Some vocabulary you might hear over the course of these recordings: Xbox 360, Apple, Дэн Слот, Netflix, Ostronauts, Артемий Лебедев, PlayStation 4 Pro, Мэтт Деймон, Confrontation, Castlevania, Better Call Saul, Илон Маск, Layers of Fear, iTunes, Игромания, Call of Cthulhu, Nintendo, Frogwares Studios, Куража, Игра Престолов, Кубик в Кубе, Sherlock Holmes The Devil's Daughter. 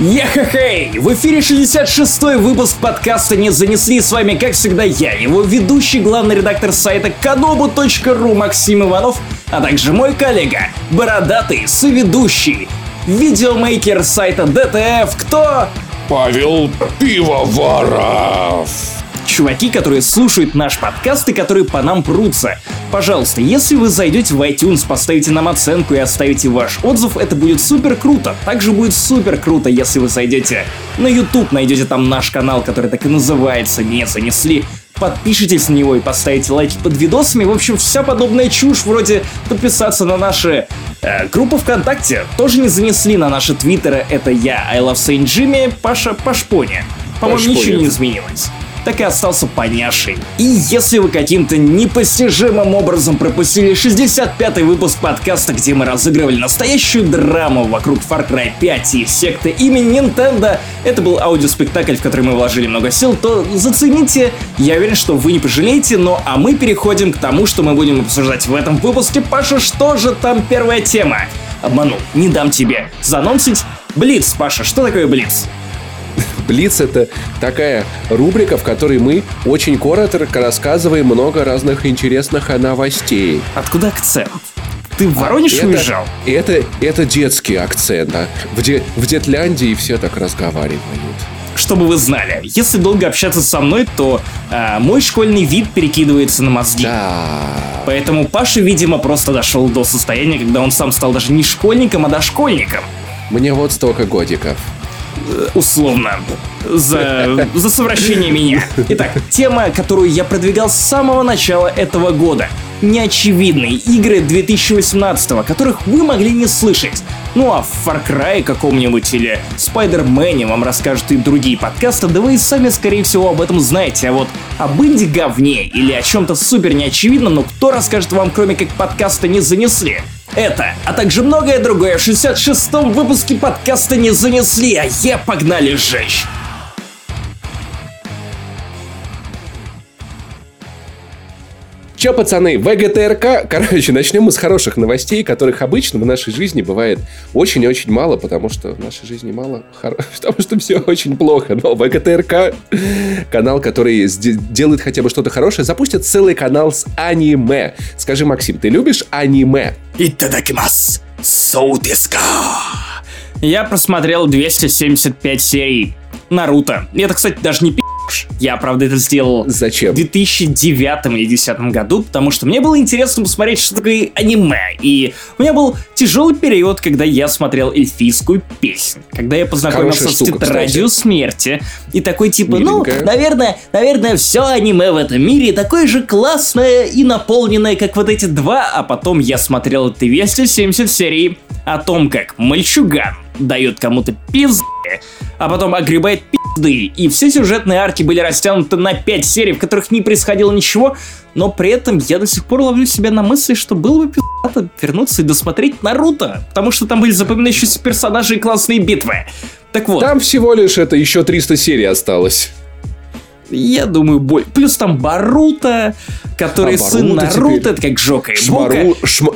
Ехе-хей! В эфире 66-й выпуск подкаста «Не занесли». С вами, как всегда, я, его ведущий, главный редактор сайта kanobu.ru Максим Иванов, а также мой коллега, бородатый соведущий, видеомейкер сайта ДТФ, кто? Павел Пивоваров. Чуваки, которые слушают наш подкаст и которые по нам прутся. Пожалуйста, если вы зайдете в iTunes, поставите нам оценку и оставите ваш отзыв, это будет супер круто. Также будет супер круто, если вы зайдете на YouTube, найдете там наш канал, который так и называется «Не занесли». Подпишитесь на него и поставите лайки под видосами. В общем, вся подобная чушь, вроде подписаться на наши группы ВКонтакте. Тоже не занесли на наши твиттеры. Это я, I love Saint Jimmy, Паша Пашпоня. По-моему, ничего не изменилось. Так и остался поняшей. И если вы каким-то непостижимым образом пропустили 65-й выпуск подкаста, где мы разыгрывали настоящую драму вокруг Far Cry 5 и секты имени Nintendo, это был аудиоспектакль, в который мы вложили много сил, то зацените, я уверен, что вы не пожалеете, но а мы переходим к тому, что мы будем обсуждать в этом выпуске. Паша, что же там первая тема? Обманул, не дам тебе занонсить. Блиц, Паша, что такое блиц? Блиц — это такая рубрика, в которой мы очень коротко рассказываем много разных интересных новостей. Откуда акцент? Ты в Воронеж уезжал? Это детский акцент, да. В Детляндии все так разговаривают. Чтобы вы знали, если долго общаться со мной, то мой школьный вид перекидывается на мозги. Да. Поэтому Паша, видимо, просто дошел до состояния, когда он сам стал даже не школьником, а дошкольником. Мне вот столько годиков. Условно. За совращение меня. Итак, тема, которую я продвигал с самого начала этого года. Неочевидные игры 2018-го, которых вы могли не слышать. Ну а в Far Cry каком-нибудь или Spider-Man вам расскажут и другие подкасты, да вы и сами, скорее всего, об этом знаете. А вот об инди-говне или о чем-то супер неочевидном, ну кто расскажет вам, кроме как подкаста «Не занесли»? Это, а также многое другое в 66-м выпуске подкаста «Не занесли», а я погнали жечь! Че, пацаны, ВГТРК? Короче, начнем мы с хороших новостей, которых обычно в нашей жизни бывает очень-очень мало, потому что в нашей жизни мало, потому что все очень плохо. Но ВГТРК, канал, который делает хотя бы что-то хорошее, запустит целый канал с аниме. Скажи, Максим, ты любишь аниме? Итадакимас, соутеска. Я просмотрел 275 серий Наруто. Это, кстати, даже не я, правда, это сделал зачем? В 2009 или 2010 году, потому что мне было интересно посмотреть, что такое аниме. И у меня был тяжелый период, когда я смотрел эльфийскую песнь. Когда я познакомился с тетрадью смерти. И такой типа, миленькая. Ну, наверное, все аниме в этом мире такое же классное и наполненное, как вот эти два. А потом я смотрел это 270 серий о том, как мальчуган дает кому-то пизды, а потом огребает пизды. И все сюжетные арки были растянуты на 5 серий, в которых не происходило ничего, но при этом я до сих пор ловлю себя на мысли, что было бы пиздато вернуться и досмотреть Наруто, потому что там были запоминающиеся персонажи и классные битвы. Так вот. Там всего лишь это еще 300 серий осталось. Я думаю, бой. Плюс там Баруто, который сын Наруто, это как Жока и Бока.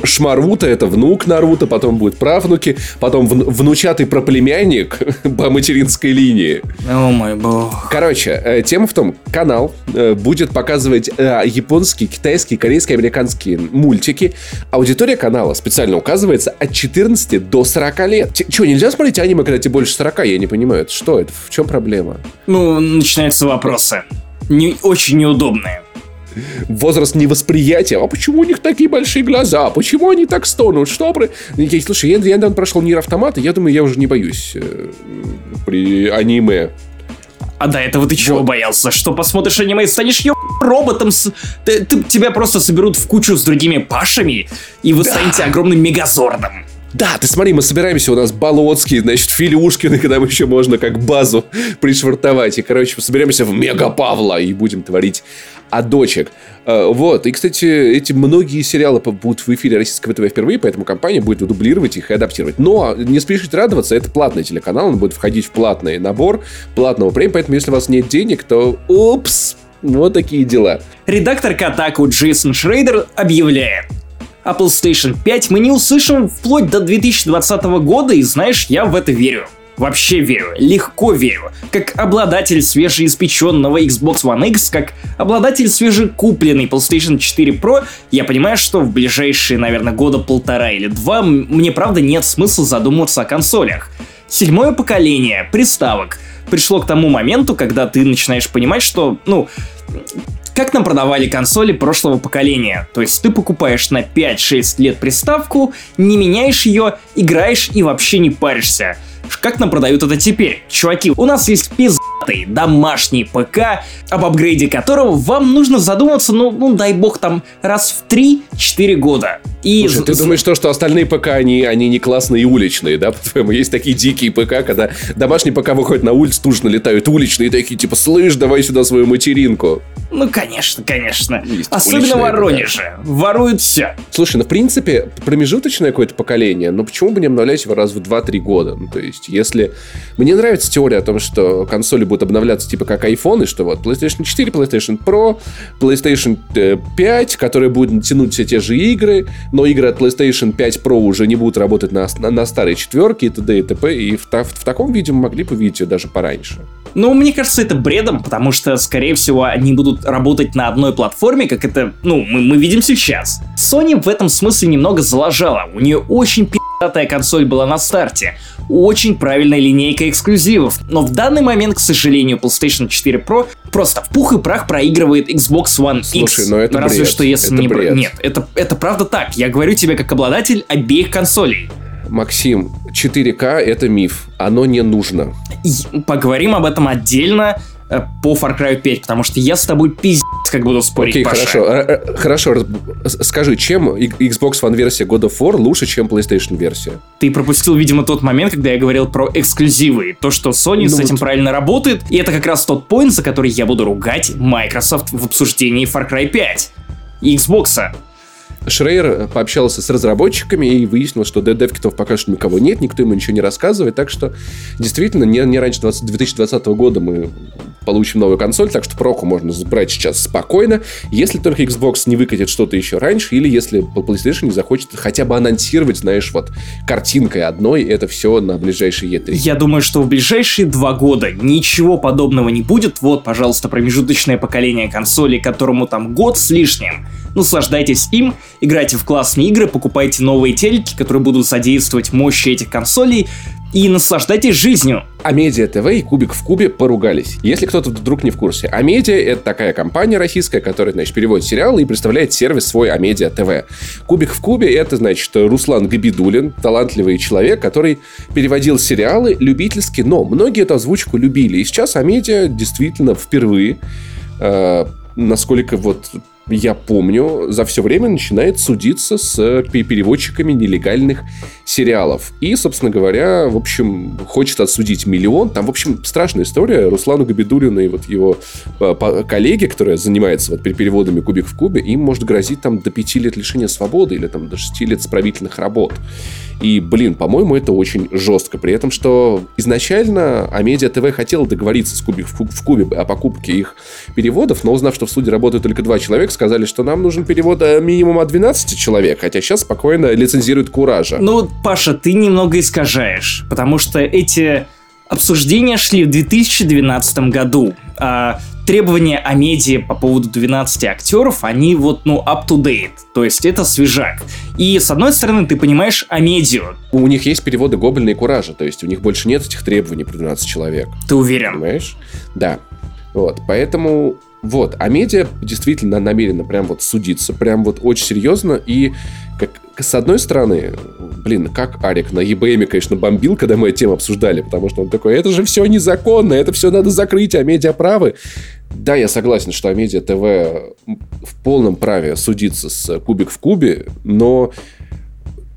Шмаруто, это внук Наруто, потом будут правнуки, потом внучатый проплемянник по материнской линии. О мой бог. Короче, тема в том, канал будет показывать японские, китайские, корейские, американские мультики. Аудитория канала специально указывается от 14 до 40 лет. Чего, нельзя смотреть аниме, когда тебе больше 40? Я не понимаю, это что это? В чем проблема? Ну, начинаются вопросы. Очень неудобные. Возраст невосприятия. А почему у них такие большие глаза? Почему они так стонут? Что про... Слушай, я недавно прошел Нир Автомата, я думаю, я уже не боюсь при аниме. А до этого ты чего боялся? Что посмотришь аниме и станешь роботом? Тебя просто соберут в кучу с другими Пашами, и вы станете огромным мегазордом. Да, ты смотри, мы собираемся, у нас Болоцкий, значит, Филюшкин, и нам еще можно как базу пришвартовать. И, короче, мы собираемся в Мегапавла и будем творить адочек. Вот, и, кстати, эти многие сериалы будут в эфире российского ТВ впервые, поэтому компания будет дублировать их и адаптировать. Но не спешите радоваться, это платный телеканал, он будет входить в платный набор платного премии, поэтому если у вас нет денег, то упс, вот такие дела. Редактор Котаку Джейсон Шрейдер объявляет: а PlayStation 5 мы не услышим вплоть до 2020 года, и знаешь, я в это верю. Вообще верю, легко верю, как обладатель свежеиспеченного Xbox One X, как обладатель свежекупленной PlayStation 4 Pro, я понимаю, что в ближайшие, наверное, года полтора или два мне правда нет смысла задумываться о консолях. Седьмое поколение приставок пришло к тому моменту, когда ты начинаешь понимать, что, как нам продавали консоли прошлого поколения. То есть ты покупаешь на 5-6 лет приставку, не меняешь ее, играешь и вообще не паришься. Как нам продают это теперь? Чуваки, у нас есть пиздатый домашний ПК, об апгрейде которого вам нужно задуматься, дай бог, там, раз в 3-4 года. И... Слушай, ты думаешь, что остальные ПК, они не классные и уличные, да? По-твоему, есть такие дикие ПК, когда домашний ПК выходит на улицу, тут же налетают уличные, такие, типа, слышь, давай сюда свою материнку. Конечно. Есть особенно в Воронеже. Да. Воруют все. Слушай, в принципе, промежуточное какое-то поколение, почему бы не обновлять его раз в 2-3 года? То есть, если... Мне нравится теория о том, что консоли будут обновляться типа как айфоны, что вот PlayStation 4, PlayStation Pro, PlayStation 5, которые будут тянуть все те же игры, но игры от PlayStation 5 Pro уже не будут работать на старой четверке и т.д. и т.п. И в таком виде мы могли бы видеть ее даже пораньше. Мне кажется, это бредом, потому что, скорее всего, они будут работать на одной платформе, как это, мы видим сейчас. Sony в этом смысле немного залажала. У нее очень пи***тая консоль была на старте. Очень правильная линейка эксклюзивов. Но в данный момент, к сожалению, PlayStation 4 Pro просто в пух и прах проигрывает Xbox One X. Слушай, это разве бред. Что если это не бред. Нет, это правда так. Я говорю тебе как обладатель обеих консолей. Максим, 4К — это миф. Оно не нужно. И поговорим об этом отдельно по Far Cry 5, потому что я с тобой пиздец как буду спорить, Паша. Хорошо. Скажи, чем Xbox One версия God of War лучше, чем PlayStation версия? Ты пропустил, видимо, тот момент, когда я говорил про эксклюзивы. То, что Sony с этим правильно работает, и это как раз тот поинт, за который я буду ругать Microsoft в обсуждении Far Cry 5 и Xbox'а. Шрейер пообщался с разработчиками и выяснил, что девкитов пока что никого нет, никто ему ничего не рассказывает, так что действительно не раньше 2020 года мы получим новую консоль, так что проку можно забрать сейчас спокойно, если только Xbox не выкатит что-то еще раньше, или если PlayStation не захочет хотя бы анонсировать, картинкой одной это все на ближайшие E3. Я думаю, что в ближайшие 2 года ничего подобного не будет. Вот, пожалуйста, промежуточное поколение консолей, которому там год с лишним. Наслаждайтесь им, играйте в классные игры, покупайте новые телеки, которые будут задействовать мощи этих консолей, и наслаждайтесь жизнью. Амедиа ТВ и Кубик в Кубе поругались. Если кто-то вдруг не в курсе, Амедиа — это такая компания российская, которая, переводит сериалы и представляет сервис свой Амедиа ТВ. Кубик в Кубе — это, Руслан Габидуллин, талантливый человек, который переводил сериалы любительски, но многие эту озвучку любили. И сейчас Амедиа действительно впервые, насколько я помню, за все время начинает судиться с переводчиками нелегальных сериалов. И, собственно говоря, в общем, хочет отсудить миллион. Там, в общем, страшная история. Руслану Габидуллину и его коллеге, которая занимается переводами «Кубик в кубе», им может грозить до 5 лет лишения свободы или до 6 лет исправительных работ. И, по-моему, это очень жестко. При этом, что изначально Амедиа ТВ хотела договориться с «Кубик в кубе» о покупке их переводов, но, узнав, что в суде работают только 2 человека, сказали, что нам нужен перевод минимум от 12 человек, хотя сейчас спокойно лицензируют «Куража». Паша, ты немного искажаешь, потому что эти обсуждения шли в 2012 году. Требования Амедиа по поводу 12 актеров, они up to date, то есть это свежак. И с одной стороны ты понимаешь Амедиа. У них есть переводы «Гоблина» и «Куража», то есть у них больше нет этих требований про 12 человек. Ты уверен? Понимаешь? Да. Поэтому... Амедиа действительно намерена судиться, очень серьезно, и с одной стороны, как Арик на ЕБМе, конечно, бомбил, когда мы эту тему обсуждали, потому что он такой, это же все незаконно, это все надо закрыть, Амедиа правы. Да, я согласен, что Амедиа ТВ в полном праве судиться с «Кубик в кубе», но...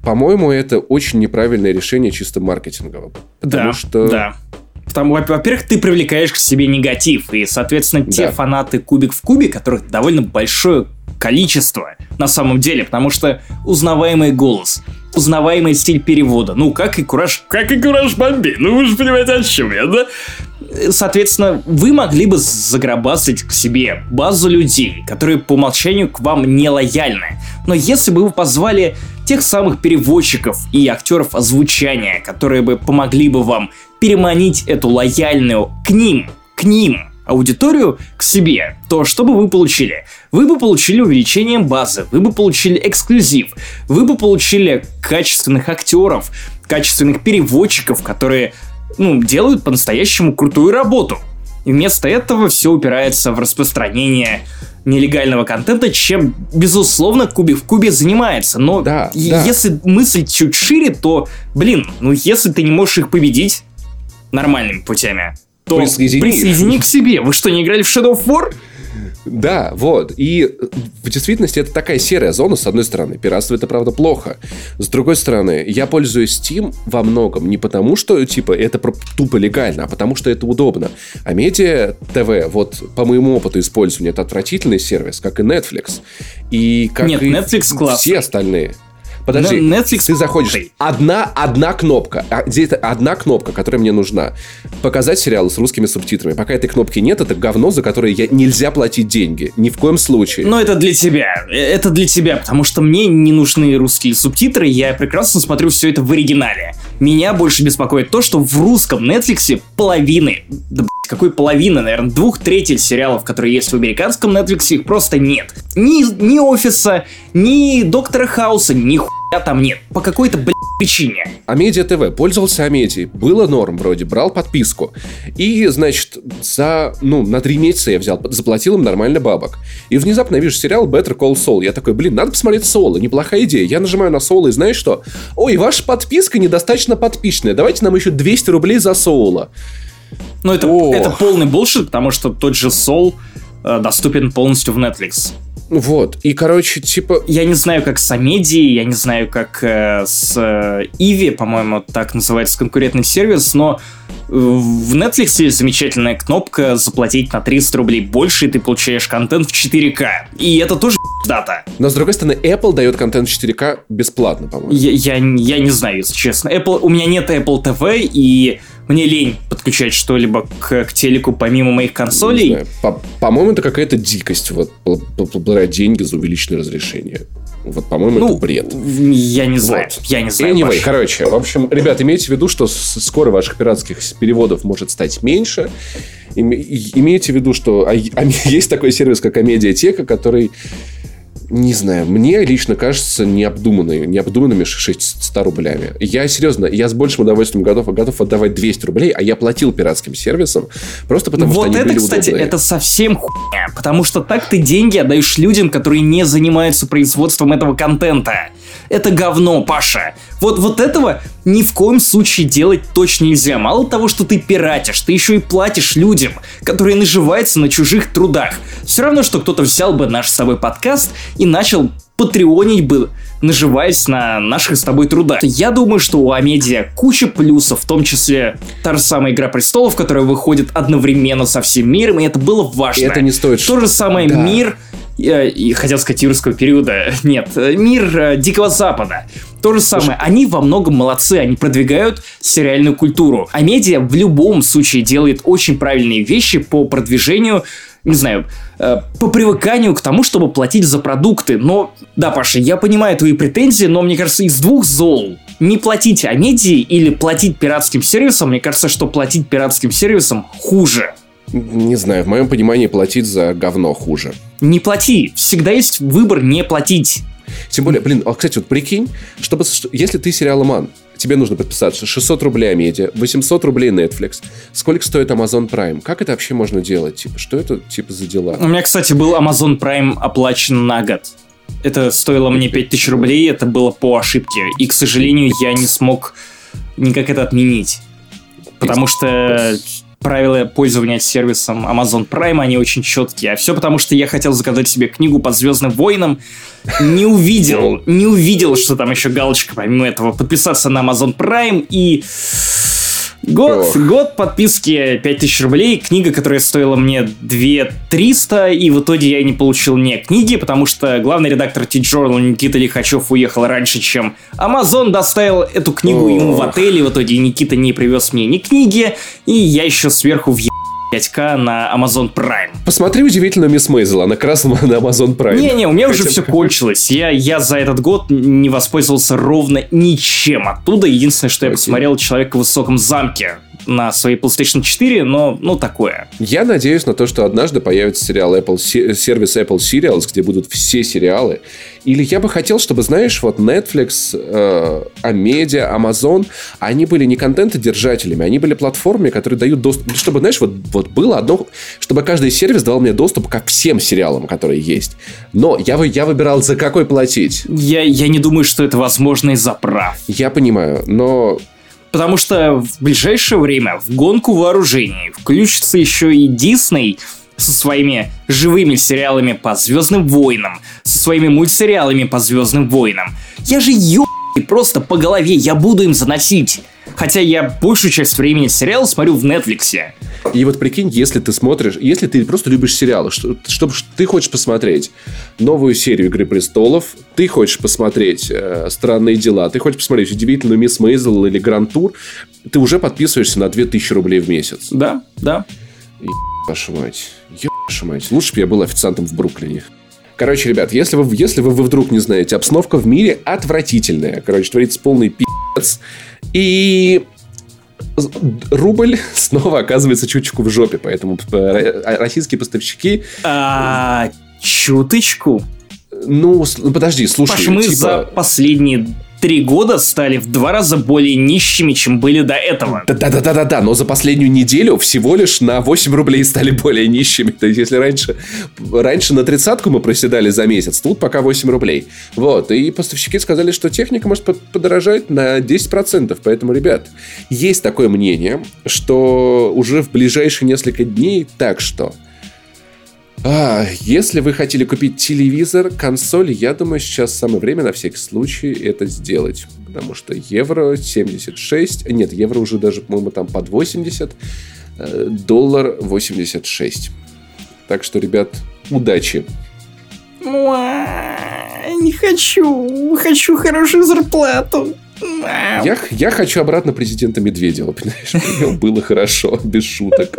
По-моему, это очень неправильное решение чисто маркетингового. Во-первых, ты привлекаешь к себе негатив, и, соответственно, те фанаты «Кубик в кубе», которых довольно большое количество на самом деле, потому что узнаваемый голос, узнаваемый стиль перевода, как и «Кураж Бомби», вы же понимаете, о чем я, да? Соответственно, вы могли бы заграбастать к себе базу людей, которые по умолчанию к вам не лояльны. Но если бы вы позвали тех самых переводчиков и актеров озвучания, которые бы помогли бы вам переманить эту лояльную к ним аудиторию к себе, то что бы вы получили? Вы бы получили увеличение базы, вы бы получили эксклюзив, вы бы получили качественных актеров, качественных переводчиков, которые, делают по-настоящему крутую работу. И вместо этого все упирается в распространение нелегального контента, чем, безусловно, Кубик в Кубе занимается. Но если мысль чуть шире, то, если ты не можешь их победить нормальными путями, то присоедини к себе. Вы что, не играли в Shadow of War? Да, вот. И в действительности это такая серая зона, с одной стороны. Пиратство — это, правда, плохо. С другой стороны, я пользуюсь Steam во многом не потому, что, это тупо легально, а потому, что это удобно. Амедиа ТВ, по моему опыту использования, это отвратительный сервис, как и Netflix. И как Нет, и Netflix класс. Все остальные. Подожди, Netflix ты заходишь, одна кнопка, которая мне нужна. Показать сериалы с русскими субтитрами. Пока этой кнопки нет, это говно, за которое нельзя платить деньги. Ни в коем случае. Но это для тебя, потому что мне не нужны русские субтитры, я прекрасно смотрю все это в оригинале. Меня больше беспокоит то, что в русском Netflix половины, наверное, 2/3 сериалов, которые есть в американском Netflix, их просто нет. Ни «Офиса», ни «Доктора Хауса», ни хуя там нет. По какой-то, причине. Амедиа ТВ. Пользовался Амедией. Было норм вроде. Брал подписку. И, за... на 3 месяца я заплатил им нормально бабок. И внезапно я вижу сериал Better Call Saul. Я такой, надо посмотреть Соло. Неплохая идея. Я нажимаю на Соло и знаешь что? Ой, ваша подписка недостаточно подписчная. Давайте нам еще 200 рублей за Соло. Ну, это полный булшит, потому что тот же Сол доступен полностью в Netflix. Вот, и, Я не знаю, как с Амедией, я не знаю, как с Иви, по-моему, так называется конкурентный сервис, но в Netflix есть замечательная кнопка «Заплатить на 30 рублей больше», и ты получаешь контент в 4К. И это тоже дата. Но, с другой стороны, Apple дает контент в 4К бесплатно, по-моему. Я не знаю, если честно. У меня нет Apple TV, и... Мне лень подключать что-либо к телеку помимо моих консолей. Не знаю. По-моему, это какая-то дикость. Благодаря деньги за увеличенное разрешение. По-моему, это бред. Я не знаю. Anyway, в общем, ребят, имейте в виду, что скоро ваших пиратских переводов может стать меньше. Имейте в виду, что есть такой сервис, как Амедиа ТВ, который... Не знаю, мне лично кажется необдуманными 600 рублями. Я серьезно, я с большим удовольствием готов отдавать 200 рублей, а я платил пиратским сервисам, просто потому что они были удобные. Вот это, кстати, это совсем хуйня, потому что так ты деньги отдаешь людям, которые не занимаются производством этого контента. Это говно, Паша. Вот этого ни в коем случае делать точно нельзя. Мало того, что ты пиратишь, ты еще и платишь людям, которые наживаются на чужих трудах. Все равно, что кто-то взял бы наш с тобой подкаст и начал патреонить бы, наживаясь на наших с тобой трудах. Я думаю, что у Амедиа куча плюсов, в том числе та же самая «Игра престолов», которая выходит одновременно со всем миром, и это было важно. Это не стоит. То же самое мир... И хотел сказать юрского периода. Нет, мир Дикого Запада. То же самое. Они во многом молодцы. Они продвигают сериальную культуру. Амедиа в любом случае делает очень правильные вещи по продвижению, по привыканию к тому, чтобы платить за продукты. Но, да, Паша, я понимаю твои претензии, но, мне кажется, из двух зол. Не платить Амедии или платить пиратским сервисам. Мне кажется, что платить пиратским сервисам хуже. Не знаю, в моем понимании платить за говно хуже. Не плати, всегда есть выбор не платить. Тем более, прикинь, если ты сериаломан, тебе нужно подписаться 600 рублей Амедиа, 800 рублей Netflix, сколько стоит Amazon Prime, как это вообще можно делать, что это, за дела? У меня, кстати, был Amazon Prime оплачен на год. Это стоило мне 5000 рублей, это было по ошибке, и, к сожалению, я не смог никак это отменить, потому что... Правила пользования сервисом Amazon Prime, они очень четкие. А все потому, что я хотел заказать себе книгу по «Звёздным войнам». Не увидел, что там еще галочка, помимо этого, подписаться на Amazon Prime. И год подписки 5000 рублей. Книга, которая стоила мне 2300. И в итоге я не получил ни книги, потому что главный редактор T-Journal Никита Лихачев уехал раньше, чем Amazon доставил эту книгу ему в отель. И в итоге Никита не привез мне ни книги. И я еще сверху 5К на Amazon Prime. Посмотри удивительную Мисс Мейзел, она как раз на Amazon Prime. Не-не, у меня уже все кончилось. Я за этот год не воспользовался ровно ничем оттуда. Единственное, что я посмотрел, «Человека в высоком замке» на своей PlayStation 4, но, ну, такое. Я надеюсь на то, что однажды появится сериал сервис Apple Serials, где будут все сериалы. Или я бы хотел, чтобы, знаешь, вот Netflix, Амедиа, Amazon, они были не контентодержателями, они были платформами, которые дают доступ... Чтобы, знаешь, вот было одно... Чтобы каждый сервис давал мне доступ ко всем сериалам, которые есть. Но я выбирал, за какой платить. Я не думаю, что это возможно из-за прав. Я понимаю, но... Потому что в ближайшее время в гонку вооружений включится еще и Дисней со своими живыми сериалами по «Звёздным войнам», со своими мультсериалами по «Звёздным войнам». Я же ебаный просто по голове, я буду им заносить. Хотя я большую часть времени сериал смотрю в Netflix. И вот прикинь, если ты смотришь, если ты просто любишь сериалы, что ты хочешь посмотреть новую серию «Игры престолов», ты хочешь посмотреть «Странные дела», ты хочешь посмотреть «Удивительную Мисс Мейзел» или «Гранд Тур», ты уже подписываешься на 2000 рублей в месяц. Да, да. Ебашу мать. Лучше бы я был официантом в Бруклине. Короче, ребят, если вы вдруг не знаете, обстановка в мире отвратительная. Короче, творится полный пи***ц. И рубль снова оказывается чуточку в жопе. Поэтому российские поставщики... Чуточку? Ну, подожди, слушай. Паш, мы за последние 3 года стали в 2 раза более нищими, чем были до этого. Да-да-да-да-да, но за последнюю неделю всего лишь на 8 рублей стали более нищими. То есть, если раньше на 30-ку мы проседали за месяц, тут пока 8 рублей. Вот, и поставщики сказали, что техника может подорожать на 10%. Поэтому, ребят, есть такое мнение, что уже в ближайшие несколько дней, так что... если вы хотели купить телевизор, консоль, я думаю, сейчас самое время на всякий случай это сделать. Потому что евро 76... Нет, евро уже даже, по-моему, там под 80. Доллар 86. Так что, ребят, удачи. Не хочу. Хочу хорошую зарплату. Я хочу обратно президента Медведева, понимаешь? Было хорошо, без шуток.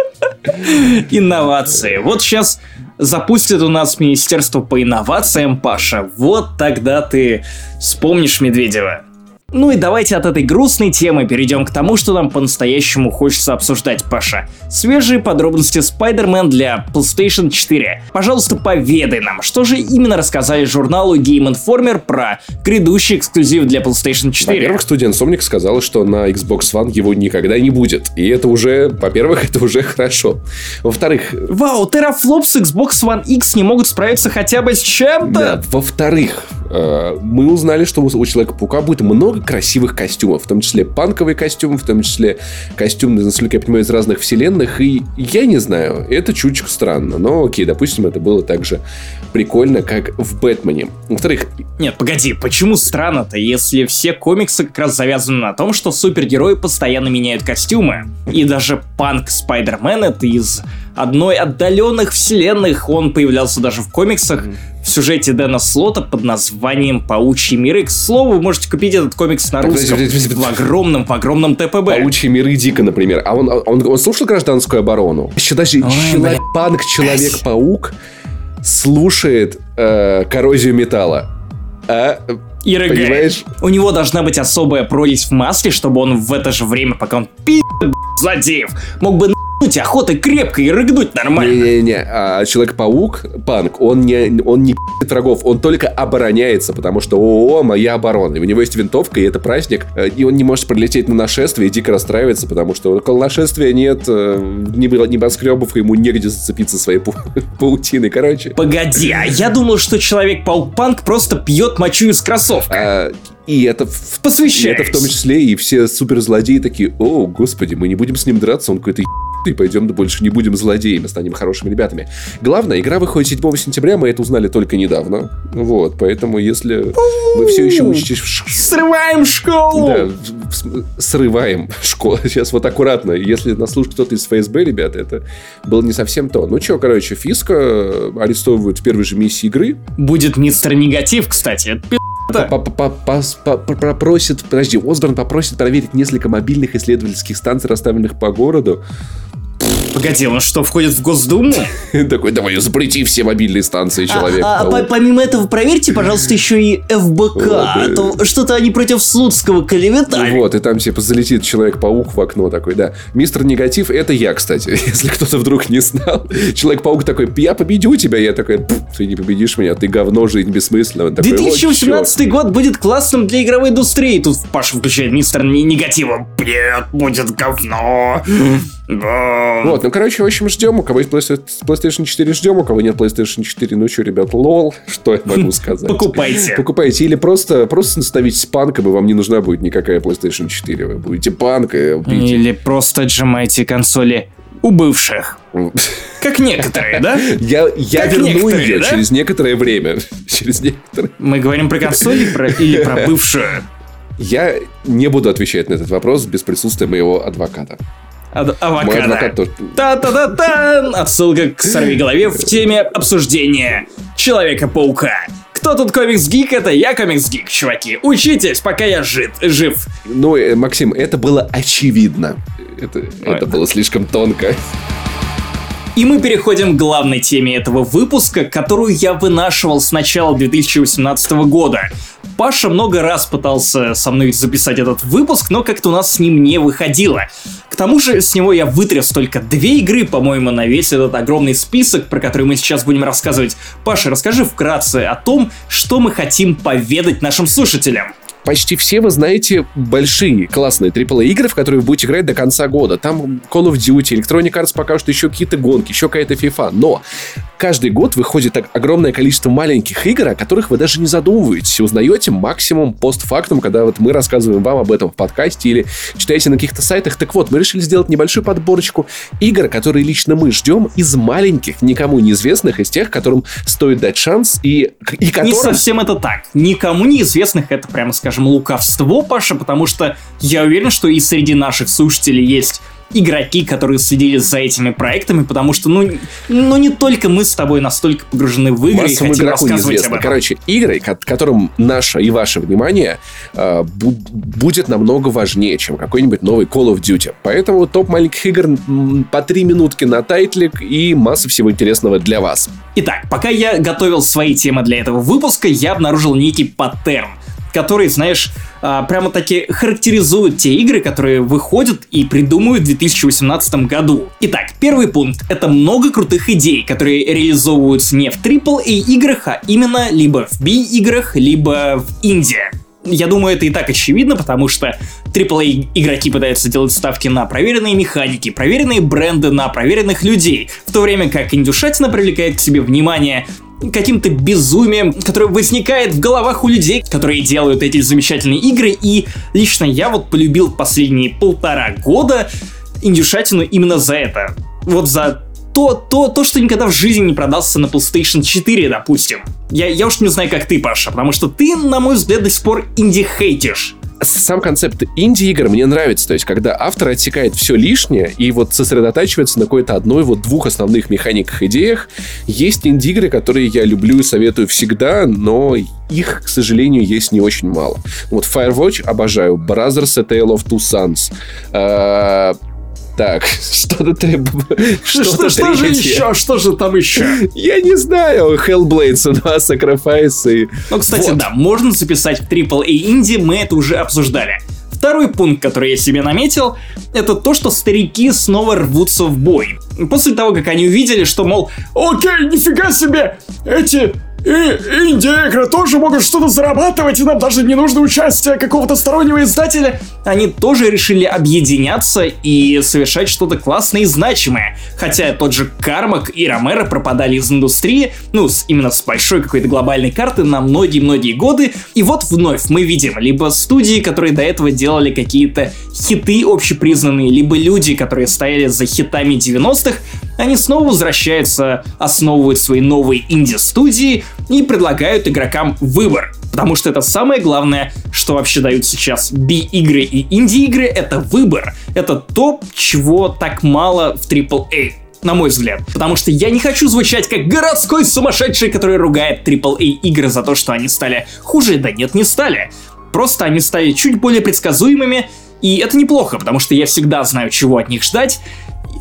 Инновации. Вот сейчас запустят у нас Министерство по инновациям, Паша. Вот тогда ты вспомнишь Медведева. Ну и давайте от этой грустной темы перейдем к тому, что нам по-настоящему хочется обсуждать, Паша. Свежие подробности Spider-Man для PlayStation 4. Пожалуйста, поведай нам, что же именно рассказали журналу Game Informer про грядущий эксклюзив для PlayStation 4. Во-первых, студия Insomniac сказала, что на Xbox One его никогда не будет. И это уже, во-первых, это уже хорошо. Во-вторых... Вау, Teraflop с Xbox One X не могут справиться хотя бы с чем-то? Да, во-вторых, мы узнали, что у Человека-паука будет много красивых костюмов, в том числе панковый костюм, в том числе костюм, насколько я понимаю, из разных вселенных, и я не знаю, это чуточку странно, но окей, допустим, это было так же прикольно, как в Бэтмене. Во-вторых... Нет, погоди, почему странно-то, если все комиксы как раз завязаны на том, что супергерои постоянно меняют костюмы, и даже панк Спайдермен — это из одной отдаленных вселенных, он появлялся даже в комиксах, в сюжете Дэна Слота под названием «Паучий мир». И, к слову, вы можете купить этот комикс на русском в огромном ТПБ. «Паучий мир» и Дика, например. А он слушал «Гражданскую оборону»? Даже панк Человек-паук слушает «Коррозию металла». Понимаешь? У него должна быть особая прорезь в масле, чтобы он в это же время, пока он пи***т злодеев, мог бы охотой крепко и рыгнуть нормально. Не-не-не, Человек-паук, панк, он не п***т врагов, он только обороняется, потому что ООО, моя оборона. И у него есть винтовка, и это праздник, и он не может прилететь на нашествие и дико расстраивается, потому что около нашествия нет небоскребов, и ему негде зацепиться своей паутиной, короче. Погоди, а я думал, что Человек-паук-панк просто пьет мочу из кроссовка. И это в том числе, и все суперзлодеи такие: о, господи, мы не будем с ним драться, он какой-то ебаный, пойдем, да больше не будем злодеями, станем хорошими ребятами. Главное, игра выходит 7 сентября, мы это узнали только недавно. Вот, поэтому если вы все еще учитесь... Срываем школу! Да, срываем школу. Сейчас вот аккуратно, если нас слушает кто-то из ФСБ, ребята, это было не совсем то. Ну что, короче, Фиска арестовывают в первой же миссии игры. Будет мистер Негатив, кстати, это Осборн попросит проверить несколько мобильных исследовательских станций, расставленных по городу. Погоди, он что, входит в Госдуму? Такой, давай, запрети все мобильные станции, человек. Помимо этого, проверьте, пожалуйста, еще и ФБК. Что-то они против Слуцкого клеветали. Вот, и там типа залетит Человек-паук в окно такой, да. Мистер Негатив, это я, кстати, если кто-то вдруг не знал. Человек-паук такой, я победю тебя. Я такой, ты не победишь меня, ты говно, жизнь бессмысленно. 2018 год будет классным для игровой индустрии. Тут Паша включает мистер Негатива. Привет, будет говно. Вот, ну, короче, в общем, ждем. У кого есть PlayStation 4, ждем. У кого нет PlayStation 4, ну что, ребят, лол. Что я могу сказать? Покупайте. Покупайте. Или просто становитесь панком, и вам не нужна будет никакая PlayStation 4. Вы будете панк. Или просто отжимайте консоли у бывших. Как некоторые, да? Я верну ее через некоторое время. Мы говорим про консоли или про бывшую? Я не буду отвечать на этот вопрос без присутствия моего адвоката. Мой адвокат тоже. Та-та-та-та! Отсылка к «Сорвиголове» в теме обсуждения Человека-паука. Кто тут комикс-гик? Это я комикс-гик, чуваки. Учитесь, пока я жив. Ну, Максим, это было очевидно. Это было слишком тонко. И мы переходим к главной теме этого выпуска, которую я вынашивал с начала 2018 года. Паша много раз пытался со мной записать этот выпуск, но как-то у нас с ним не выходило. К тому же с него я вытряс только 2 игры, по-моему, на весь этот огромный список, про который мы сейчас будем рассказывать. Паша, расскажи вкратце о том, что мы хотим поведать нашим слушателям. Почти все вы знаете большие, классные AAA игры, в которые вы будете играть до конца года. Там Call of Duty, Electronic Arts пока что, еще какие-то гонки, еще какая-то FIFA. Но каждый год выходит огромное количество маленьких игр, о которых вы даже не задумываетесь. Узнаете максимум постфактум, когда вот мы рассказываем вам об этом в подкасте или читаете на каких-то сайтах. Так вот, мы решили сделать небольшую подборочку игр, которые лично мы ждем из маленьких, никому неизвестных, из тех, которым стоит дать шанс и которым... Не совсем это так. Никому неизвестных это, прямо скажем, лукавство, Паша, потому что я уверен, что и среди наших слушателей есть игроки, которые следили за этими проектами, потому что, ну не только мы с тобой настолько погружены в игры массовому и хотим рассказывать неизвестно. Об этом. Короче, игры, которым наше и ваше внимание будет намного важнее, чем какой-нибудь новый Call of Duty. Поэтому топ маленьких игр по 3 минутки на тайтлик и масса всего интересного для вас. Итак, пока я готовил свои темы для этого выпуска, я обнаружил некий паттерн, который, знаешь, прямо-таки характеризует те игры, которые выходят и придумывают в 2018 году. Итак, первый пункт — это много крутых идей, которые реализовываются не в AAA играх, а именно либо в B-играх, либо в инди. Я думаю, это и так очевидно, потому что AAA игроки пытаются делать ставки на проверенные механики, проверенные бренды, на проверенных людей, в то время как индюшатина привлекает к себе внимание каким-то безумием, которое возникает в головах у людей, которые делают эти замечательные игры. И лично я вот полюбил последние 1,5 года индюшатину именно за это. Вот за то, что никогда в жизни не продастся на PlayStation 4, допустим. Я уж не знаю, как ты, Паша, потому что ты, на мой взгляд, до сих пор инди-хейтишь. Сам концепт инди-игр мне нравится, то есть когда автор отсекает все лишнее и вот сосредотачивается на какой-то одной, вот двух основных механиках, идеях. Есть инди-игры, которые я люблю и советую всегда, но их, к сожалению, есть не очень мало. Вот Firewatch обожаю, Brothers: A Tale of Two Sons. Так, что-то требует. Что же еще? Что же там еще? Я не знаю. Hellblade, Senua, Sacrifice. Ну, кстати, да, можно записать в AAA инди, мы это уже обсуждали. Второй пункт, который я себе наметил, это то, что старики снова рвутся в бой. После того, как они увидели, что, мол, окей, нифига себе, эти... И инди-игры тоже могут что-то зарабатывать, и нам даже не нужно участие какого-то стороннего издателя. Они тоже решили объединяться и совершать что-то классное и значимое. Хотя тот же Кармак и Ромеро пропадали из индустрии, именно с большой какой-то глобальной карты на многие-многие годы. И вот вновь мы видим либо студии, которые до этого делали какие-то хиты общепризнанные, либо люди, которые стояли за хитами 90-х, они снова возвращаются, основывают свои новые инди-студии и предлагают игрокам выбор. Потому что это самое главное, что вообще дают сейчас B-игры и инди-игры, это выбор. Это то, чего так мало в AAA, на мой взгляд. Потому что я не хочу звучать как городской сумасшедший, который ругает AAA игры за то, что они стали хуже. Да нет, не стали. Просто они стали чуть более предсказуемыми, и это неплохо, потому что я всегда знаю, чего от них ждать.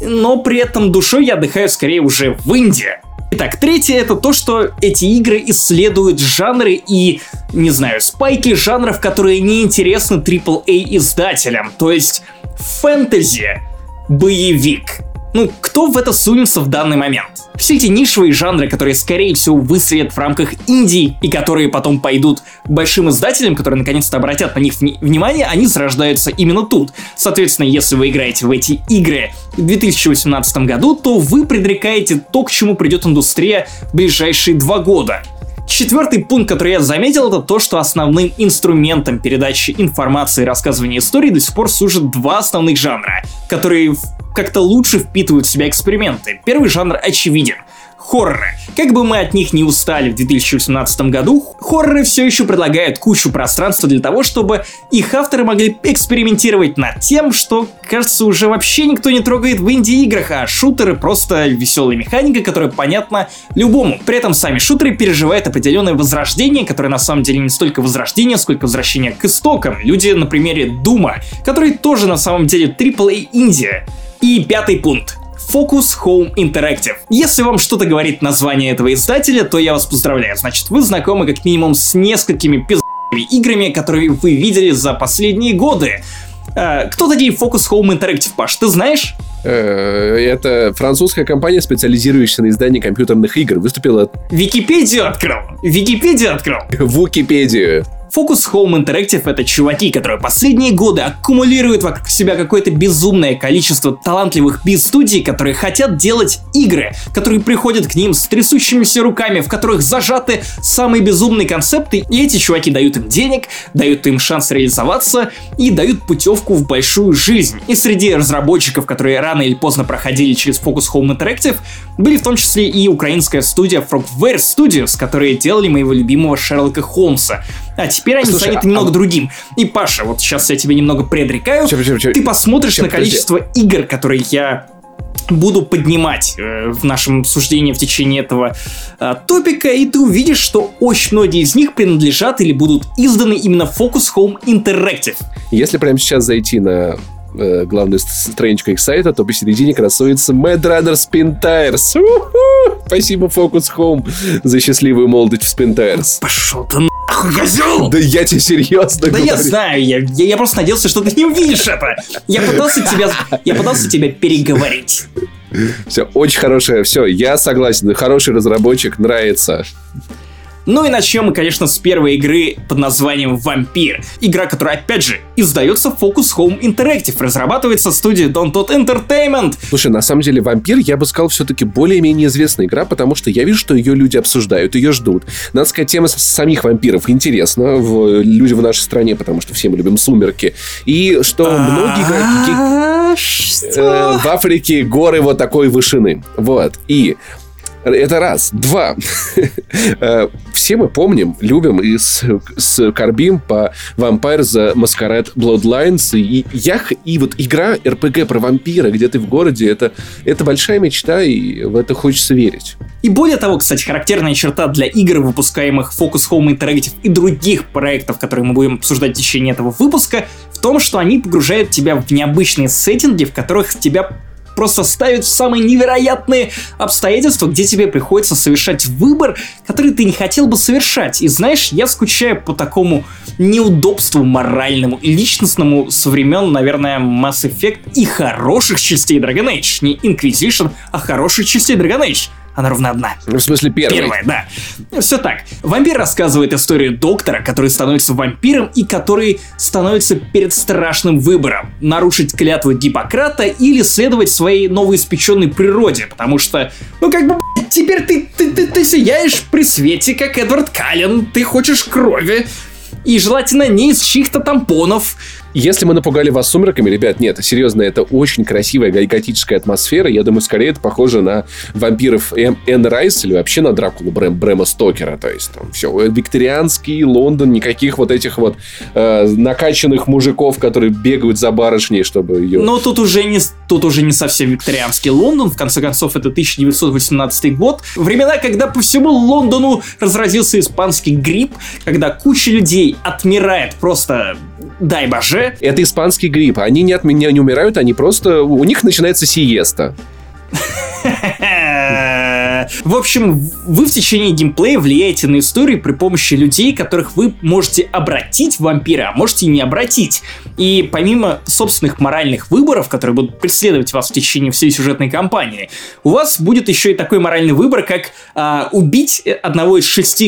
но при этом душой я отдыхаю скорее уже в Индии. Итак, третье — это то, что эти игры исследуют жанры и, не знаю, спайки жанров, которые не интересны AAA-издателям, то есть фэнтези, боевик. Ну, кто в это сунется в данный момент? Все эти нишевые жанры, которые, скорее всего, выстрелят в рамках Индии и которые потом пойдут большим издателям, которые наконец-то обратят на них внимание, они зарождаются именно тут. Соответственно, если вы играете в эти игры в 2018 году, то вы предрекаете то, к чему придет индустрия в ближайшие 2 года. Четвертый пункт, который я заметил, это то, что основным инструментом передачи информации и рассказывания истории до сих пор служат 2 основных жанра, которые как-то лучше впитывают в себя эксперименты. Первый жанр очевиден. Хорроры. Как бы мы от них не устали в 2018 году, хорроры все еще предлагают кучу пространства для того, чтобы их авторы могли экспериментировать над тем, что, кажется, уже вообще никто не трогает в инди-играх, а шутеры — просто веселая механика, которая понятна любому. При этом сами шутеры переживают определенное возрождение, которое на самом деле не столько возрождение, сколько возвращение к истокам. Люди на примере Дума, который тоже на самом деле AAA Индия. И пятый пункт. Focus Home Interactive. Если вам что-то говорит название этого издателя, то я вас поздравляю. Значит, вы знакомы как минимум с несколькими пиздовыми играми, которые вы видели за последние годы. Кто такие Focus Home Interactive, Паш? Ты знаешь? Это французская компания, специализирующаяся на издании компьютерных игр. Выступила... Википедию открыл! Вукипедию. Focus Home Interactive — это чуваки, которые последние годы аккумулируют вокруг себя какое-то безумное количество талантливых B-студий, которые хотят делать игры, которые приходят к ним с трясущимися руками, в которых зажаты самые безумные концепты, и эти чуваки дают им денег, дают им шанс реализоваться и дают путевку в большую жизнь. И среди разработчиков, которые рано или поздно проходили через Focus Home Interactive, были в том числе и украинская студия Frogwares Studios, которые делали моего любимого Шерлока Холмса. А теперь они заняты немного другим. И, Паша, вот сейчас я тебе немного предрекаю. Ты посмотришь на количество игр, которые я буду поднимать в нашем обсуждении в течение этого топика, и ты увидишь, что очень многие из них принадлежат или будут изданы именно Focus Home Interactive. Если прямо сейчас зайти на главную страничку их сайта, то посередине красуется Mad Runner Spin Tires. У-ху! Спасибо Focus Home за счастливую молодость в Spin Tires. Пошел ты на... Козел! Да я тебе серьезно говорю. Да я знаю, я просто надеялся, что ты не увидишь это. Я пытался тебя переговорить. Все, очень хорошее, все, я согласен. Хороший разработчик, нравится. Ну и начнем мы, конечно, с первой игры под названием «Вампир». Игра, которая, опять же, издается Focus Home Interactive, разрабатывается студией Dontnod Entertainment. Слушай, на самом деле «Вампир», я бы сказал, все-таки более-менее известная игра, потому что я вижу, что ее люди обсуждают, ее ждут. Надо сказать, тема самих вампиров интересна, люди в нашей стране, потому что все мы любим «Сумерки». И что многие игроки в Африке горы вот такой вышины. Вот. И... это раз. Два. Все мы помним, любим и скорбим по Vampire the Masquerade Bloodlines. И вот игра RPG про вампира, где ты в городе, это большая мечта, и в это хочется верить. И более того, кстати, характерная черта для игр, выпускаемых Focus Home Interactive и других проектов, которые мы будем обсуждать в течение этого выпуска, в том, что они погружают тебя в необычные сеттинги, в которых тебя... просто ставят в самые невероятные обстоятельства, где тебе приходится совершать выбор, который ты не хотел бы совершать. И знаешь, я скучаю по такому неудобству моральному и личностному со времен, наверное, Mass Effect и хороших частей Dragon Age. Не Inquisition, а хороших частей Dragon Age. Она ровно одна. В смысле первая, да. Все так. «Вампир» рассказывает историю доктора, который становится вампиром и который становится перед страшным выбором. Нарушить клятву Гиппократа или следовать своей новоиспеченной природе, потому что, теперь ты сияешь при свете, как Эдвард Каллен, ты хочешь крови. И желательно не из чьих-то тампонов. Если мы напугали вас «Сумерками», ребят, нет, серьезно, это очень красивая готическая атмосфера. Я думаю, скорее это похоже на вампиров Энн Райс или вообще на Дракулу Брэма Стокера. То есть там все, викторианский Лондон, никаких вот этих вот накачанных мужиков, которые бегают за барышней, чтобы ее... Но тут уже не совсем викторианский Лондон. В конце концов, это 1918 год. Времена, когда по всему Лондону разразился испанский грипп, когда куча людей отмирает просто... дай боже. Это испанский грипп. Они не от меня не умирают, они просто... У них начинается сиеста. В общем, вы в течение геймплея влияете на историю при помощи людей, которых вы можете обратить в вампиры, а можете не обратить. И помимо собственных моральных выборов, которые будут преследовать вас в течение всей сюжетной кампании, у вас будет еще и такой моральный выбор, как убить одного из 6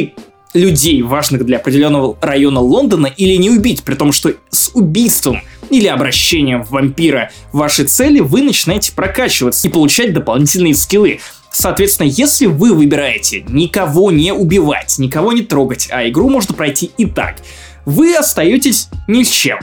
людей, важных для определенного района Лондона, или не убить, при том, что с убийством или обращением в вампира вашей цели вы начинаете прокачиваться и получать дополнительные скиллы. Соответственно, если вы выбираете никого не убивать, никого не трогать, а игру можно пройти и так, вы остаетесь ни с чем.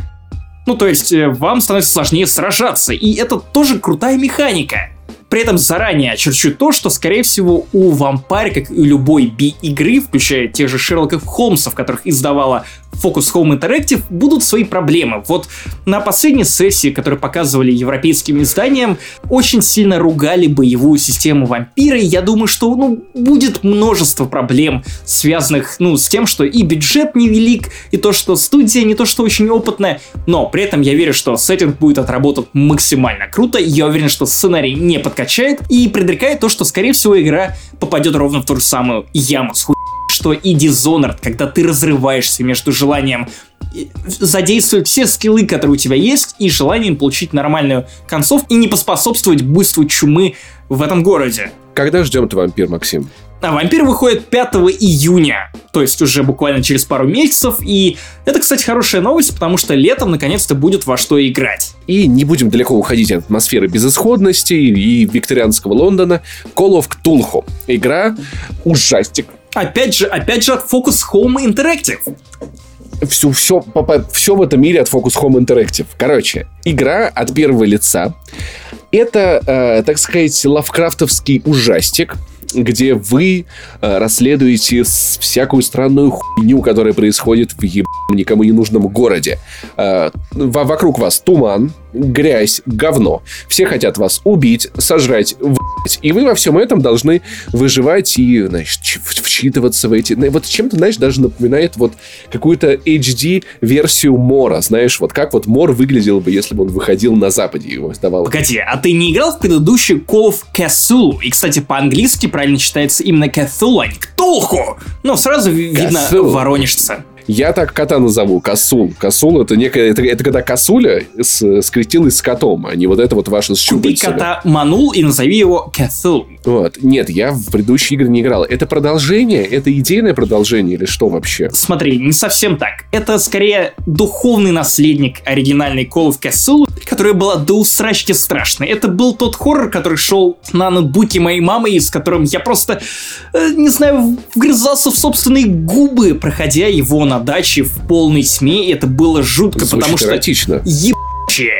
Ну, то есть, вам становится сложнее сражаться, и это тоже крутая механика. При этом заранее очерчу то, что, скорее всего, у вампарь, как и у любой би-игры, включая тех же Шерлоков Холмсов, которых издавала Focus Home Interactive, будут свои проблемы. Вот на последней сессии, которую показывали европейским изданиям, очень сильно ругали боевую систему вампира, и я думаю, что будет множество проблем, связанных с тем, что и бюджет невелик, и то, что студия не то, что очень опытная, но при этом я верю, что сеттинг будет отработан максимально круто, я уверен, что сценарий не подкачает, и предрекает то, что, скорее всего, игра попадет ровно в ту же самую яму с что и Dishonored, когда ты разрываешься между желанием задействовать все скиллы, которые у тебя есть, и желанием получить нормальную концовку и не поспособствовать буйству чумы в этом городе. Когда ждем ты «Вампир», Максим? А «Вампир» выходит 5 июня, то есть уже буквально через пару месяцев, и это, кстати, хорошая новость, потому что летом наконец-то будет во что играть. И не будем далеко уходить от атмосферы безысходности и викторианского Лондона. Call of Cthulhu. Игра ужастик. Опять же от Focus Home Interactive. Все в этом мире от Focus Home Interactive. Короче, игра от первого лица. Это, так сказать, лавкрафтовский ужастик, где вы расследуете всякую странную хуйню, которая происходит в никому не нужном городе. Вокруг вас туман, грязь, говно. Все хотят вас убить, сожрать, в***ть. И вы во всем этом должны выживать и, значит, вчитываться в эти... Вот чем-то, знаешь, даже напоминает вот какую-то HD-версию Мора. Знаешь, вот как вот Мор выглядел бы, если бы он выходил на Западе и его сдавал. Погоди, а ты не играл в предыдущий Call of Cthulhu? И, кстати, по-английски правильно читается именно Cthulhu, а не Ктулху. Но сразу видно, воронежца. Я так кота назову, косул. Косул — это некая... Это когда косуля скрестилась с котом, а не вот это вот ваше с щупальцами. Купи кота манул и назови его Косул. Вот. Нет, я в предыдущие игры не играл. Это продолжение? Это идейное продолжение или что вообще? Смотри, не совсем так. Это скорее духовный наследник оригинальной Call of Cthulhu, которая была до усрачки страшной. Это был тот хоррор, который шел на ноутбуке моей мамы, и с которым я просто, не знаю, вгрызался в собственные губы, проходя его на даче в полной тьме. Это было жутко, звучит потому эротично. Что ебучие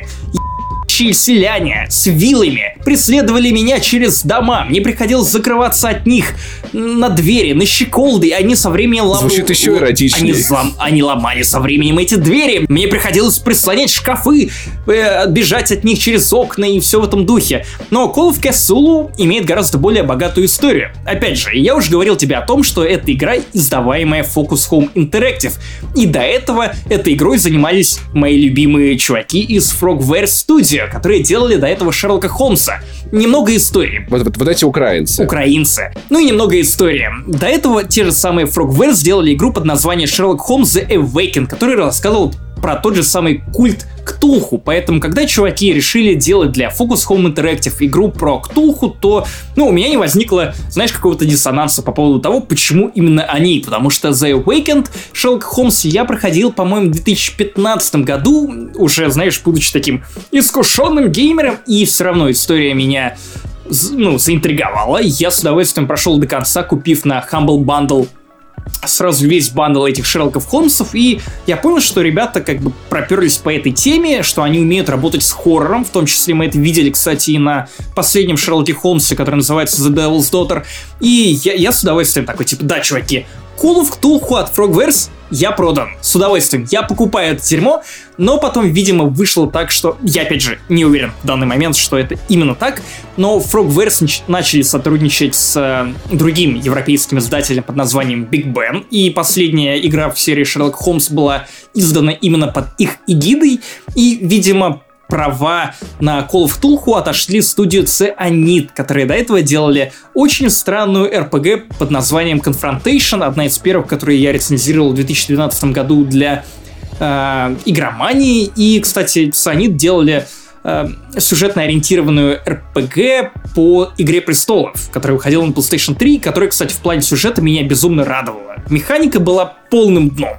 селяне с вилами преследовали меня через дома. Мне приходилось закрываться от них на двери, на щеколды, и они со временем ломали. Звучит еще эротичнее. Они ломали со временем эти двери. Мне приходилось прислонять шкафы, бежать от них через окна и все в этом духе. Но Call of Cthulhu имеет гораздо более богатую историю. Опять же, я уже говорил тебе о том, что это игра, издаваемая Focus Home Interactive. И до этого этой игрой занимались мои любимые чуваки из Frogwares Studios, которые делали до этого Шерлока Холмса. Немного истории. Вот эти украинцы. Украинцы. Ну и немного истории. До этого те же самые Frogwares сделали игру под названием Sherlock Holmes The Awakened, который рассказывал про тот же самый культ Ктулху. Поэтому, когда чуваки решили делать для Focus Home Interactive игру про Ктулху, то, у меня не возникло, знаешь, какого-то диссонанса по поводу того, почему именно они. Потому что The Awakened Шерлока Холмса я проходил, по-моему, в 2015 году, уже, знаешь, будучи таким искушенным геймером, и все равно история меня, заинтриговала. Я с удовольствием прошел до конца, купив на Humble Bundle сразу весь бандл этих Шерлоков Холмсов, и я понял, что ребята как бы проперлись по этой теме, что они умеют работать с хоррором, в том числе мы это видели, кстати, и на последнем Шерлоке Холмсе, который называется The Devil's Daughter, и я с удовольствием такой, типа, да, чуваки, Call of Cthulhu от Frogwares я продан. С удовольствием. Я покупаю это дерьмо, но потом, видимо, вышло так, что... Я, опять же, не уверен в данный момент, что это именно так, но Frogwares начали сотрудничать с другим европейским издателем под названием Big Ben, и последняя игра в серии Шерлок Холмс была издана именно под их эгидой, и, видимо, права на Call of Cthulhu отошли в студию Cyanide, которые до этого делали очень странную RPG под названием Confrontation, одна из первых, которую я рецензировал в 2012 году для игромании. И, кстати, Cyanide делали сюжетно ориентированную RPG по «Игре престолов», которая выходила на PlayStation 3, которая, кстати, в плане сюжета меня безумно радовала. Механика была полным дном.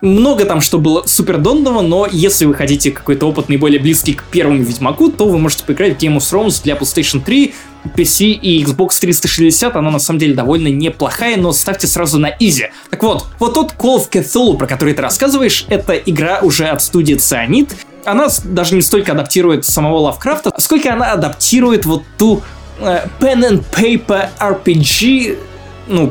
Много там что было супердонного, но если вы хотите какой-то опыт наиболее близкий к первому Ведьмаку, то вы можете поиграть в Game of Thrones для PlayStation 3, PC и Xbox 360. Она на самом деле довольно неплохая, но ставьте сразу на изи. Так вот, вот тот Call of Cthulhu, про который ты рассказываешь, это игра уже от студии Cyanide. Она даже не столько адаптирует самого Лавкрафта, сколько она адаптирует вот ту pen and paper RPG,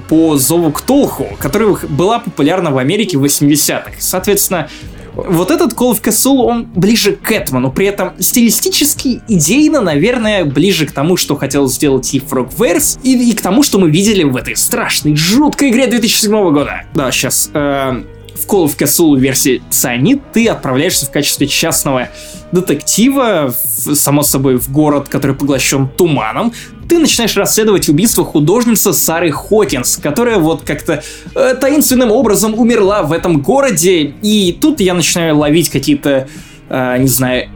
по зову Ктулху, которая была популярна в Америке в 80-х. Соответственно, вот этот Call of Cthulhu, он ближе к Этману, при этом стилистически, идейно, наверное, ближе к тому, что хотел сделать и Frogwares, и к тому, что мы видели в этой страшной, жуткой игре 2007 года. Да, сейчас... В Call of Cthulhu версии Cyanide ты отправляешься в качестве частного детектива, само собой, в город, который поглощен туманом. Ты начинаешь расследовать убийство художницы Сары Хокинс, которая вот как-то таинственным образом умерла в этом городе. И тут я начинаю ловить какие-то,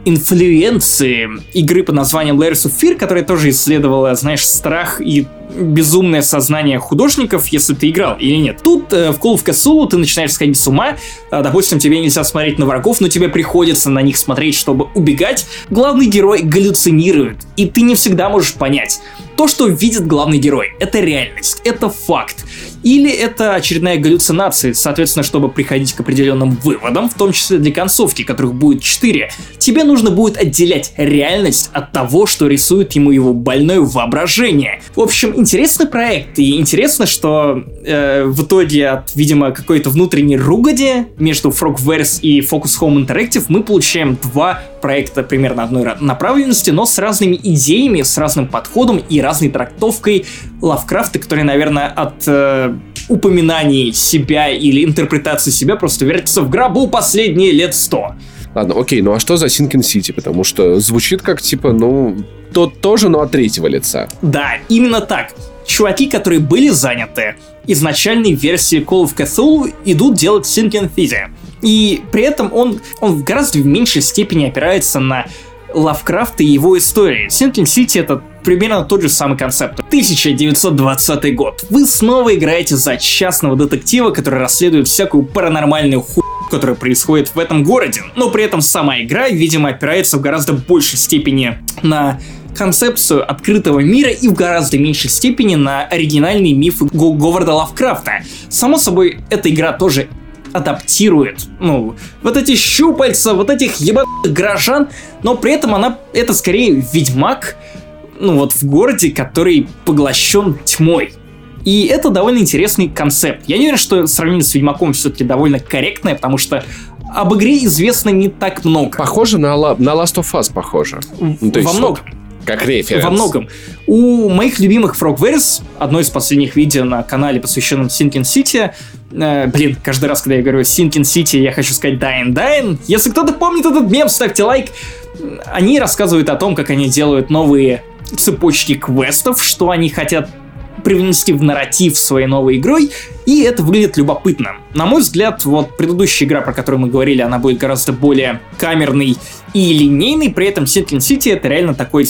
инфлюенции игры под названием Layers of Fear, которая тоже исследовала, страх и безумное сознание художников, если ты играл или нет. Тут в Call of Cthulhu ты начинаешь сходить с ума. Допустим, тебе нельзя смотреть на врагов, но тебе приходится на них смотреть, чтобы убегать. Главный герой галлюцинирует, и ты не всегда можешь понять, то, что видит главный герой, это реальность, это факт, или это очередная галлюцинация. Соответственно, чтобы приходить к определенным выводам, в том числе для концовки, которых будет 4, тебе нужно будет отделять реальность от того, что рисует ему его больное воображение. В общем, интересный проект, и интересно, что в итоге от, видимо, какой-то внутренней ругади между Frogwares и Focus Home Interactive мы получаем два проекта примерно одной направленности, но с разными идеями, с разным подходом и разной трактовкой Лавкрафта, который, наверное, от упоминаний себя или интерпретации себя просто вертится в гробу последние лет 100. Ладно, окей, а что за Sinking City? Потому что звучит как, тот тоже, но от третьего лица. Да, именно так. Чуваки, которые были заняты изначальной версией Call of Cthulhu, идут делать Sinking City. И при этом он гораздо в меньшей степени опирается на Лавкрафта и его истории. Sinking City — это примерно тот же самый концепт. 1920 год. Вы снова играете за частного детектива, который расследует всякую паранормальную хуйню, которая происходит в этом городе. Но при этом сама игра, видимо, опирается в гораздо большей степени на концепцию открытого мира и в гораздо меньшей степени на оригинальные мифы Говарда Лавкрафта. Само собой, эта игра тоже адаптирует, вот эти щупальца, вот этих ебаных горожан, но при этом это скорее ведьмак, в городе, который поглощен тьмой. И это довольно интересный концепт. Я не уверен, что сравнение с Ведьмаком все-таки довольно корректное, потому что об игре известно не так много. Похоже на Last of Us, похоже. Во многом. Как референс. Во многом. У моих любимых Frogwares, одно из последних видео на канале, посвященном Sinking City, каждый раз, когда я говорю Sinking City, я хочу сказать Dying. Если кто-то помнит этот мем, ставьте лайк. Они рассказывают о том, как они делают новые цепочки квестов, что они хотят привнести в нарратив своей новой игрой, и это выглядит любопытно. На мой взгляд, предыдущая игра, про которую мы говорили, она будет гораздо более камерной и линейной, при этом Sinking City — это реально такой,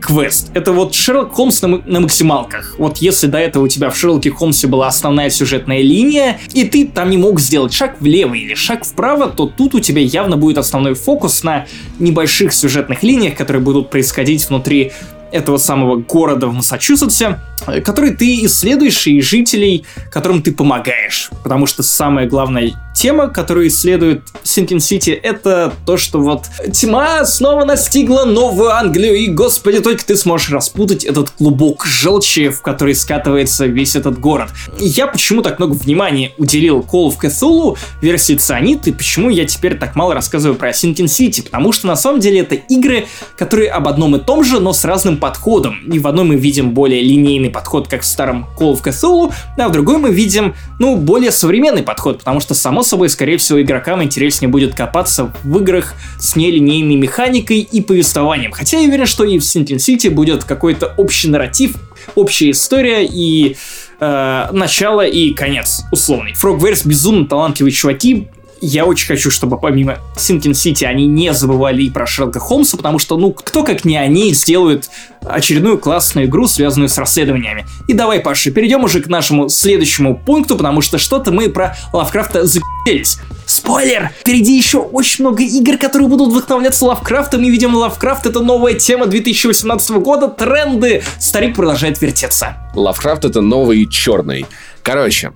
квест. Это Шерлок Холмс на максималках. Если до этого у тебя в Шерлоке Холмсе была основная сюжетная линия, и ты там не мог сделать шаг влево или шаг вправо, то тут у тебя явно будет основной фокус на небольших сюжетных линиях, которые будут происходить внутри этого самого города в Массачусетсе. которые ты исследуешь, и жителей, которым ты помогаешь. Потому что самая главная тема, которую исследует Sinking City, это то, что вот тьма снова настигла Новую Англию, и, господи, только ты сможешь распутать этот клубок желчи, в который скатывается весь этот город. Я почему так много внимания уделил Call of Cthulhu, версии Cyanide, и почему я теперь так мало рассказываю про Sinking City, потому что на самом деле это игры, которые об одном и том же, но с разным подходом. И в одной мы видим более линейный подход, как в старом Call of Cthulhu, а в другой мы видим, более современный подход, потому что, само собой, скорее всего, игрокам интереснее будет копаться в играх с нелинейной механикой и повествованием. Хотя я уверен, что и в Sinking City будет какой-то общий нарратив, общая история и начало и конец условный. Frogwares безумно талантливые чуваки. Я очень хочу, чтобы помимо Sinking City они не забывали и про Шерлока Холмса, потому что, кто как не они сделают очередную классную игру, связанную с расследованиями. И давай, Паша, перейдем уже к нашему следующему пункту, потому что что-то мы про Лавкрафта запи***лись. Спойлер! Впереди еще очень много игр, которые будут вдохновляться Лавкрафтом, и, видимо, Лавкрафт — это новая тема 2018 года, тренды. Старик продолжает вертеться. Лавкрафт — это новый черный. Короче,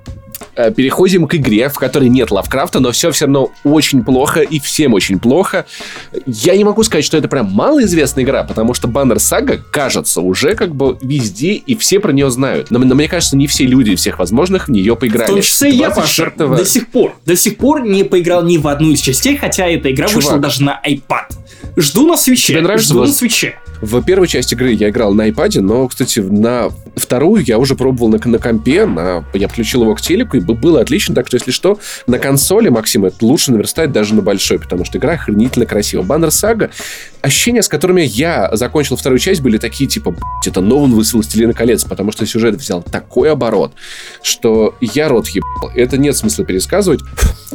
переходим к игре, в которой нет Лавкрафта, но все равно очень плохо, и всем очень плохо. Я не могу сказать, что это прям малоизвестная игра, потому что Banner Saga, кажется, уже везде, и все про нее знают. Но мне кажется, не все люди всех возможных в нее поиграли. В том числе я, Паша, до сих пор не поиграл ни в одну из частей, хотя эта игра вышла даже на iPad. Жду на свитче. Жду на свитче. В первой части игры я играл на iPad, но, кстати, на вторую я уже пробовал на компе, я подключил его к телеку, и было отлично, так что, если что, на консоли, Максим, это лучше наверстать даже на большой, потому что игра охренительно красива. Banner Saga, ощущения, с которыми я закончил вторую часть, были такие, это новый вывод «Властелина колец», потому что сюжет взял такой оборот, что я рот ебал. Это нет смысла пересказывать.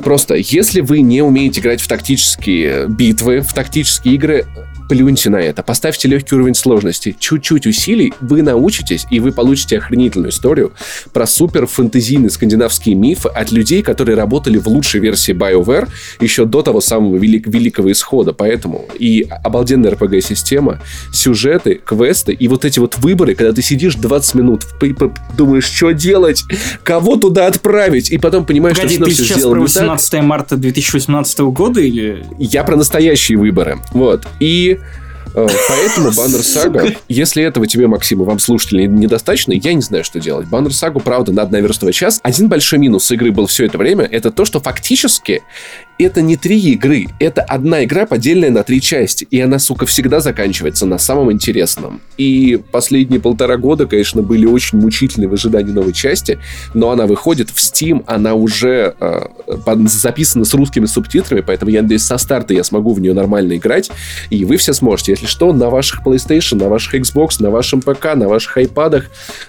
Просто, если вы не умеете играть в тактические битвы, в тактические игры, плюньте на это, поставьте легкий уровень сложности, чуть-чуть усилий, вы научитесь, и вы получите охренительную историю про суперфэнтезийные скандинавские мифы от людей, которые работали в лучшей версии BioWare еще до того самого великого исхода, поэтому и обалденная RPG-система, сюжеты, квесты, и эти выборы, когда ты сидишь 20 минут, думаешь, что делать, кого туда отправить, и потом понимаешь, что ты все сделано не так. 18 марта 2018 года или... Я про настоящие выборы, и поэтому Banner Saga, если этого тебе, Максим, и вам, слушатели, недостаточно, я не знаю, что делать. Banner Saga, правда, надо наверстывать час. Один большой минус игры был все это время, это то, что фактически это не три игры, это одна игра, поделенная на три части. И она, сука, всегда заканчивается на самом интересном. И последние 1.5 года, конечно, были очень мучительны в ожидании новой части, но она выходит в Steam, она уже записана с русскими субтитрами, поэтому я надеюсь, со старта я смогу в нее нормально играть, и вы все сможете. Если что, на ваших PlayStation, на ваших Xbox, на вашем ПК, на ваших iPad'ах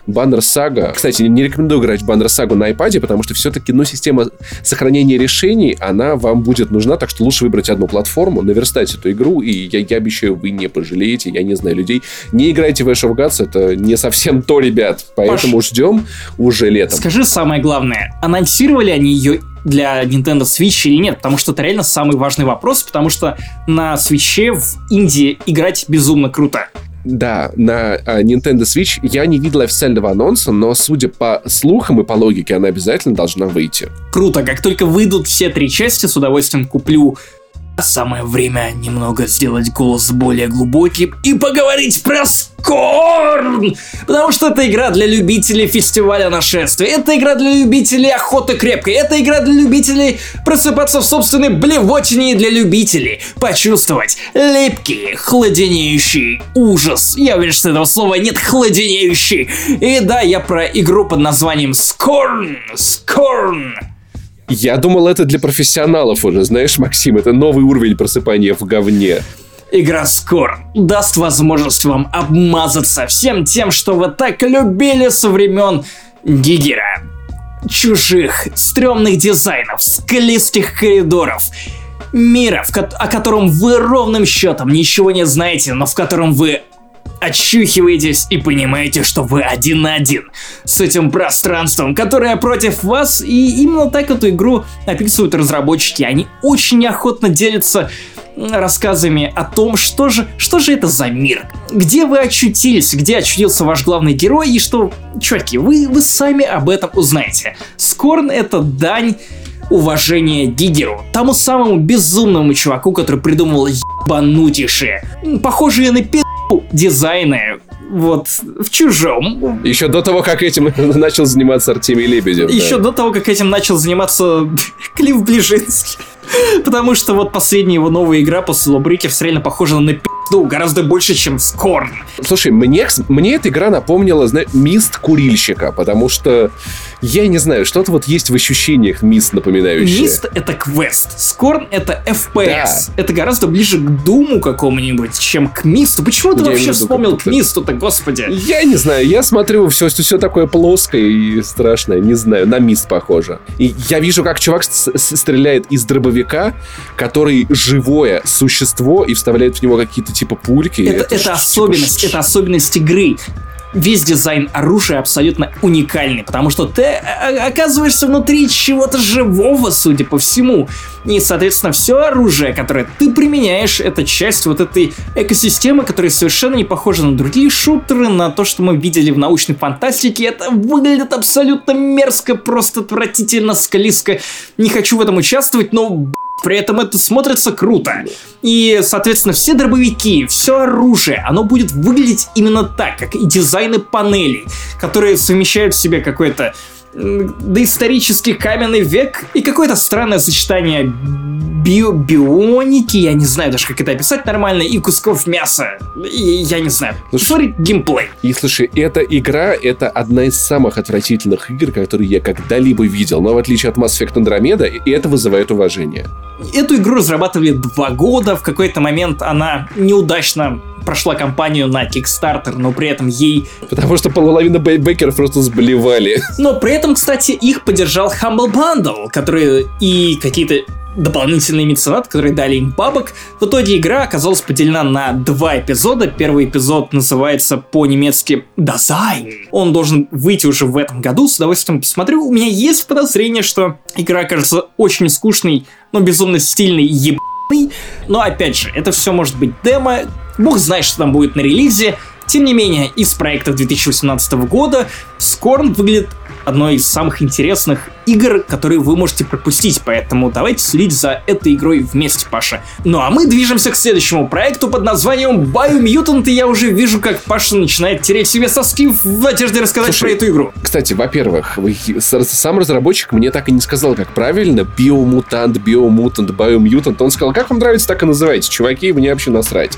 Banner Saga. Кстати, не рекомендую играть в Banner Saga на iPad'е, потому что все-таки, система сохранения решений, она вам будет нужна, так что лучше выбрать одну платформу, наверстать эту игру, и я обещаю, вы не пожалеете, я не знаю людей. Не играйте в Ash of Gods, это не совсем то, ребят, поэтому ждем уже летом. Скажи самое главное, анонсировали они ее для Nintendo Switch или нет, потому что это реально самый важный вопрос, потому что на Switch'е в Индии играть безумно круто. Да, на Nintendo Switch я не видел официального анонса, но, судя по слухам и по логике, она обязательно должна выйти. Круто, как только выйдут все три части, с удовольствием куплю. Самое время немного сделать голос более глубоким и поговорить про Скорн! Потому что это игра для любителей фестиваля нашествия, это игра для любителей охоты крепкой, это игра для любителей просыпаться в собственной блевотине и для любителей почувствовать липкий, хладенеющий ужас. Я уверен, что этого слова нет, хладенеющий. И да, я про игру под названием Скорн. Я думал, это для профессионалов уже, знаешь, Максим, это новый уровень просыпания в говне. Игра Скорн даст возможность вам обмазаться всем тем, что вы так любили со времен Гигера. Чужих, стрёмных дизайнов, склизких коридоров, мира, о котором вы ровным счетом ничего не знаете, но в котором вы очухиваетесь и понимаете, что вы один на один с этим пространством, которое против вас, и именно так эту игру описывают разработчики. Они очень охотно делятся рассказами о том, что же это за мир, где вы очутились, где очутился ваш главный герой, и что, чуваки, вы сами об этом узнаете. Скорн — это дань уважение Диггеру, тому самому безумному чуваку, который придумывал ебанутейшие, похожие на пи***у дизайны, вот, в Чужом. Еще до того, как этим начал заниматься Артемий Лебедев. Еще до того, как этим начал заниматься Клифф Ближинский. Потому что вот последняя его новая игра после Лубрикев все реально похожа на пи***у гораздо больше, чем Скорн. Слушай, мне эта игра напомнила, мист курильщика, потому что я не знаю, что-то вот есть в ощущениях мист напоминающее. Мист — это квест, Скорн — это FPS. Да. Это гораздо ближе к Думу какому-нибудь, чем к мисту. Почему ты вообще вспомнил к мисту-то, господи? Я не знаю, я смотрю, все такое плоское и страшное, не знаю, на мист похоже. И я вижу, как чувак стреляет из дробовика, который живое существо, и вставляет в него какие-то типа пульки. Это особенность, это особенность игры. Весь дизайн оружия абсолютно уникальный, потому что ты оказываешься внутри чего-то живого, судя по всему. И, соответственно, все оружие, которое ты применяешь, это часть вот этой экосистемы, которая совершенно не похожа на другие шутеры, на то, что мы видели в научной фантастике. Это выглядит абсолютно мерзко, просто отвратительно, склизко. Не хочу в этом участвовать, но... При этом это смотрится круто. И, соответственно, все дробовики, все оружие, оно будет выглядеть именно так, как и дизайны панелей, которые совмещают в себе какой-то доисторический каменный век и какое-то странное сочетание бионики, я не знаю даже, как это описать нормально, и кусков мяса. Я не знаю. Сори, геймплей. И, слушай, эта игра, это одна из самых отвратительных игр, которые я когда-либо видел. Но, в отличие от Mass Effect Andromeda, и это вызывает уважение. Эту игру разрабатывали 2 года. В какой-то момент она неудачно прошла кампанию на Kickstarter, но при этом ей... Потому что половина бэкеров просто сблевали. Но при этом, кстати, их поддержал Humble Bundle, которые и какие-то дополнительные меценаты, которые дали им бабок. В итоге игра оказалась поделена на 2 эпизода. Первый эпизод называется по-немецки «Дазайн». Он должен выйти уже в этом году. С удовольствием посмотрю. У меня есть подозрение, что игра окажется очень скучной, но безумно стильной и ебаной. Но опять же, это все может быть демо. Бог знает, что там будет на релизе. Тем не менее, из проектов 2018 года Scorn выглядит одной из самых интересных игр, которые вы можете пропустить, поэтому давайте следить за этой игрой вместе, Паша. Ну а мы движемся к следующему проекту под названием Biomutant, и я уже вижу, как Паша начинает тереть себе соски в надежде рассказать про эту игру. Кстати, во-первых, сам разработчик мне так и не сказал, как правильно Биомутант, Biomutant. Он сказал, как вам нравится, так и называйте, чуваки, мне вообще насрать.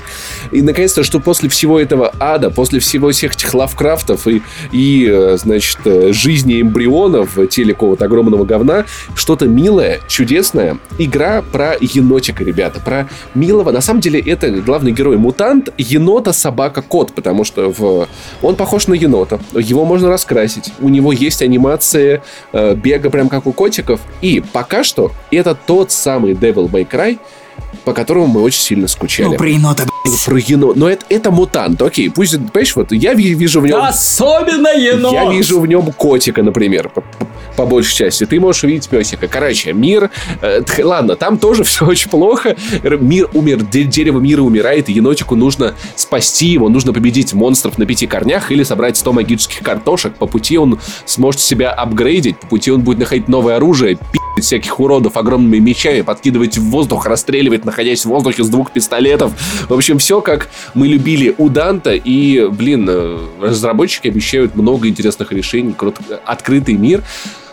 И наконец-то, что после всего этого ада, после всего всех этих лавкрафтов и значит, жизни эмбрионов в теле какого-то огромного говна, что-то милое, чудесное. Игра про енотика, ребята, про милого. На самом деле, это главный герой-мутант, енота, собака, кот, потому что он похож на енота. Его можно раскрасить. У него есть анимация бега, прям как у котиков. И пока что это тот самый Devil May Cry, по которому мы очень сильно скучали. Ну, про енота, блядь. Про енот. Но это мутант, окей. Пусть, понимаешь, вот я вижу в нем... Особенно енот! Я вижу в нем котика, например, по большей части. Ты можешь увидеть песика. Короче, мир... ладно, там тоже все очень плохо. Мир умер, дерево мира умирает, и енотику нужно спасти его, нужно победить монстров на 5 корнях или собрать 100 магических картошек. По пути он сможет себя апгрейдить, по пути он будет находить новое оружие, пи***ть всяких уродов огромными мечами, подкидывать в воздух, расстреливать, находясь в воздухе с 2 пистолетов. В общем, все, как мы любили у Данта. И, блин, разработчики обещают много интересных решений. Открытый мир.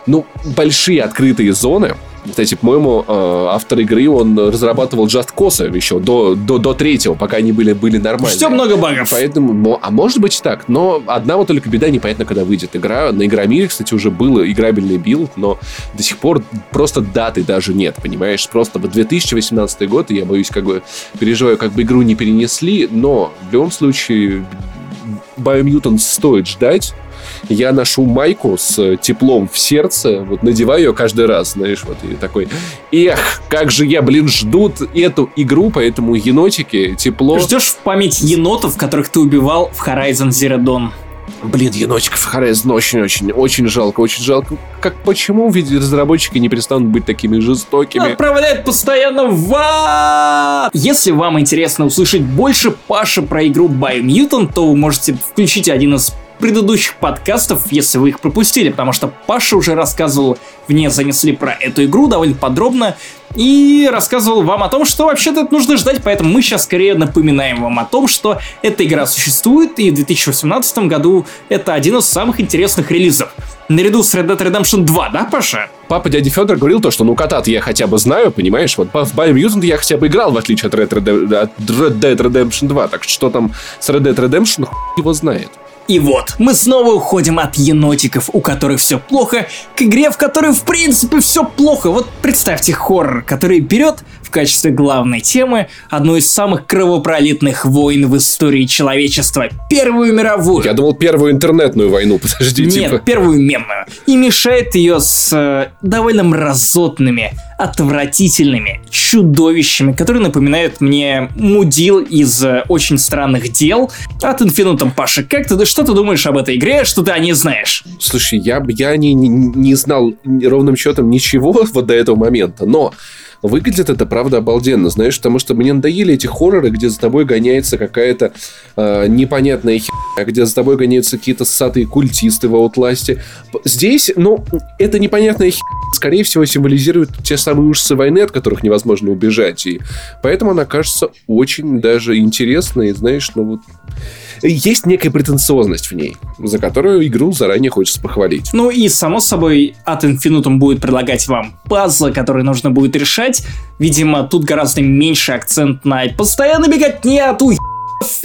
Ну, большие открытые зоны. Кстати, по-моему, автор игры, он разрабатывал Just Cause еще до 3-го, пока они были нормальные. Все много багов. Поэтому, а может быть и так. Но одна вот только беда, непонятно, когда выйдет игра. На Игромире, кстати, уже был играбельный билд, но до сих пор просто даты даже нет, понимаешь? Просто 2018 год, и я боюсь, переживаю, игру не перенесли, но в любом случае... Biomutant стоит ждать. Я ношу майку с теплом в сердце, вот надеваю ее каждый раз, знаешь, вот и такой, эх, как же я, блин, ждут эту игру, поэтому енотики, тепло. Ждешь в память енотов, которых ты убивал в Horizon Zero Dawn. Блин, енотиков Horizon очень-очень-очень жалко, очень жалко. Как почему ведь разработчики не перестанут быть такими жестокими? Отправляют постоянно в ад! Если вам интересно услышать больше Паши про игру Biomutant, то вы можете включить один из предыдущих подкастов, если вы их пропустили, потому что Паша уже рассказывал, мне занесли про эту игру довольно подробно и рассказывал вам о том, что вообще-то это нужно ждать, поэтому мы сейчас скорее напоминаем вам о том, что эта игра существует, и в 2018 году это один из самых интересных релизов. Наряду с Red Dead Redemption 2, да, Паша? Папа дяди Федор говорил то, что ну кота я хотя бы знаю, понимаешь, вот в Biomutant я хотя бы играл, в отличие от Red Dead Redemption 2, так что там с Red Dead Redemption хуй его знает. И вот, мы снова уходим от енотиков, у которых все плохо, к игре, в которой в принципе все плохо. Вот представьте хоррор, который берет в качестве главной темы одну из самых кровопролитных войн в истории человечества. Первую мировую. Я думал, первую интернетную войну, подожди, нет, типа. Нет, первую мемную. И мешает ее с довольно мразотными, отвратительными чудовищами, которые напоминают мне мудил из «Очень странных дел» от Инфинута. Паша, как ты, что ты думаешь об этой игре, что ты о ней знаешь? Слушай, я не знал ровным счетом ничего вот до этого момента, но выглядит это, правда, обалденно, знаешь, потому что мне надоели эти хорроры, где за тобой гоняется какая-то непонятная херня, где за тобой гоняются какие-то ссатые культисты в Outlast'е. Здесь, ну, эта непонятная херня, скорее всего, символизирует те самые ужасы войны, от которых невозможно убежать, и поэтому она кажется очень даже интересной, знаешь, ну вот... Есть некая претенциозность в ней, за которую игру заранее хочется похвалить. Ну и, само собой, Ad Infinitum будет предлагать вам пазлы, которые нужно будет решать. Видимо, тут гораздо меньше акцент на «постоянно бегать нет, уй***».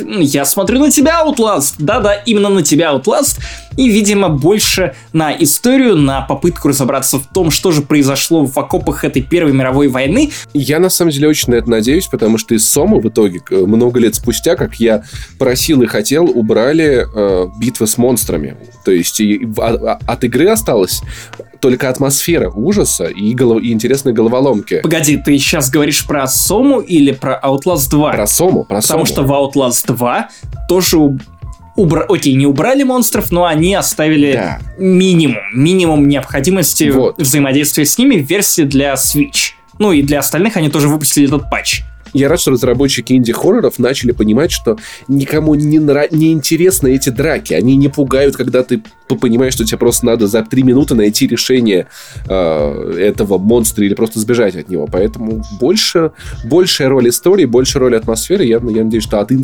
Я смотрю на тебя, Outlast. Да-да, именно на тебя, Outlast. И, видимо, больше на историю, на попытку разобраться в том, что же произошло в окопах этой Первой мировой войны. Я, на самом деле, очень на это надеюсь, потому что из Сома в итоге, много лет спустя, как я просил и хотел, убрали битвы с монстрами. То есть от игры осталось только атмосфера ужаса и интересные головоломки. Погоди, ты сейчас говоришь про Сому или про Outlast 2? Про Сому, про Сому. Потому что в Outlast 2 тоже... Окей, не убрали монстров, но они оставили минимум необходимости взаимодействия с ними в версии для Switch. Ну и для остальных они тоже выпустили этот патч. Я рад, что разработчики инди-хорроров начали понимать, что никому не интересны эти драки. Они не пугают, когда ты понимаешь, что тебе просто надо за 3 минуты найти решение этого монстра или просто сбежать от него. Поэтому большая роль истории, большая роль атмосферы. Я надеюсь, что Ad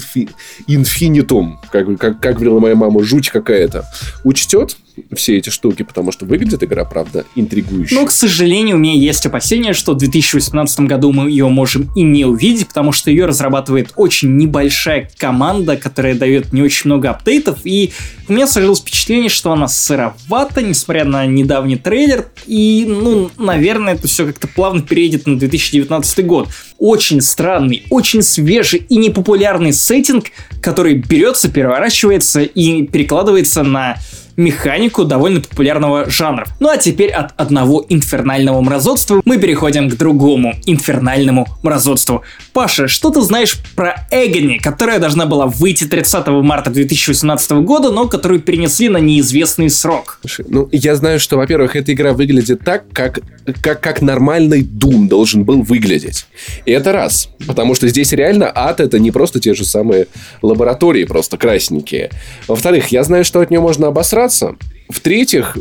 Infinitum, как говорила моя мама, жуть какая-то, учтет все эти штуки, потому что выглядит игра, правда, интригующе. Но, к сожалению, у меня есть опасения, что в 2018 году мы ее можем и не увидеть, потому что ее разрабатывает очень небольшая команда, которая дает не очень много апдейтов, и у меня сложилось впечатление, что она сыровата, несмотря на недавний трейлер, и, ну, наверное, это все как-то плавно переедет на 2019 год. Очень странный, очень свежий и непопулярный сеттинг, который берется, переворачивается и перекладывается на механику довольно популярного жанра. Ну а теперь от одного инфернального мразотства мы переходим к другому инфернальному мразотству. Паша, что ты знаешь про Agony, которая должна была выйти 30 марта 2018 года, но которую перенесли на неизвестный срок? Слушай, ну я знаю, что, во-первых, эта игра выглядит так, как нормальный Doom должен был выглядеть. И это раз. Потому что здесь реально ад — это не просто те же самые лаборатории, просто красненькие. Во-вторых, я знаю, что от нее можно обосраться. В-третьих,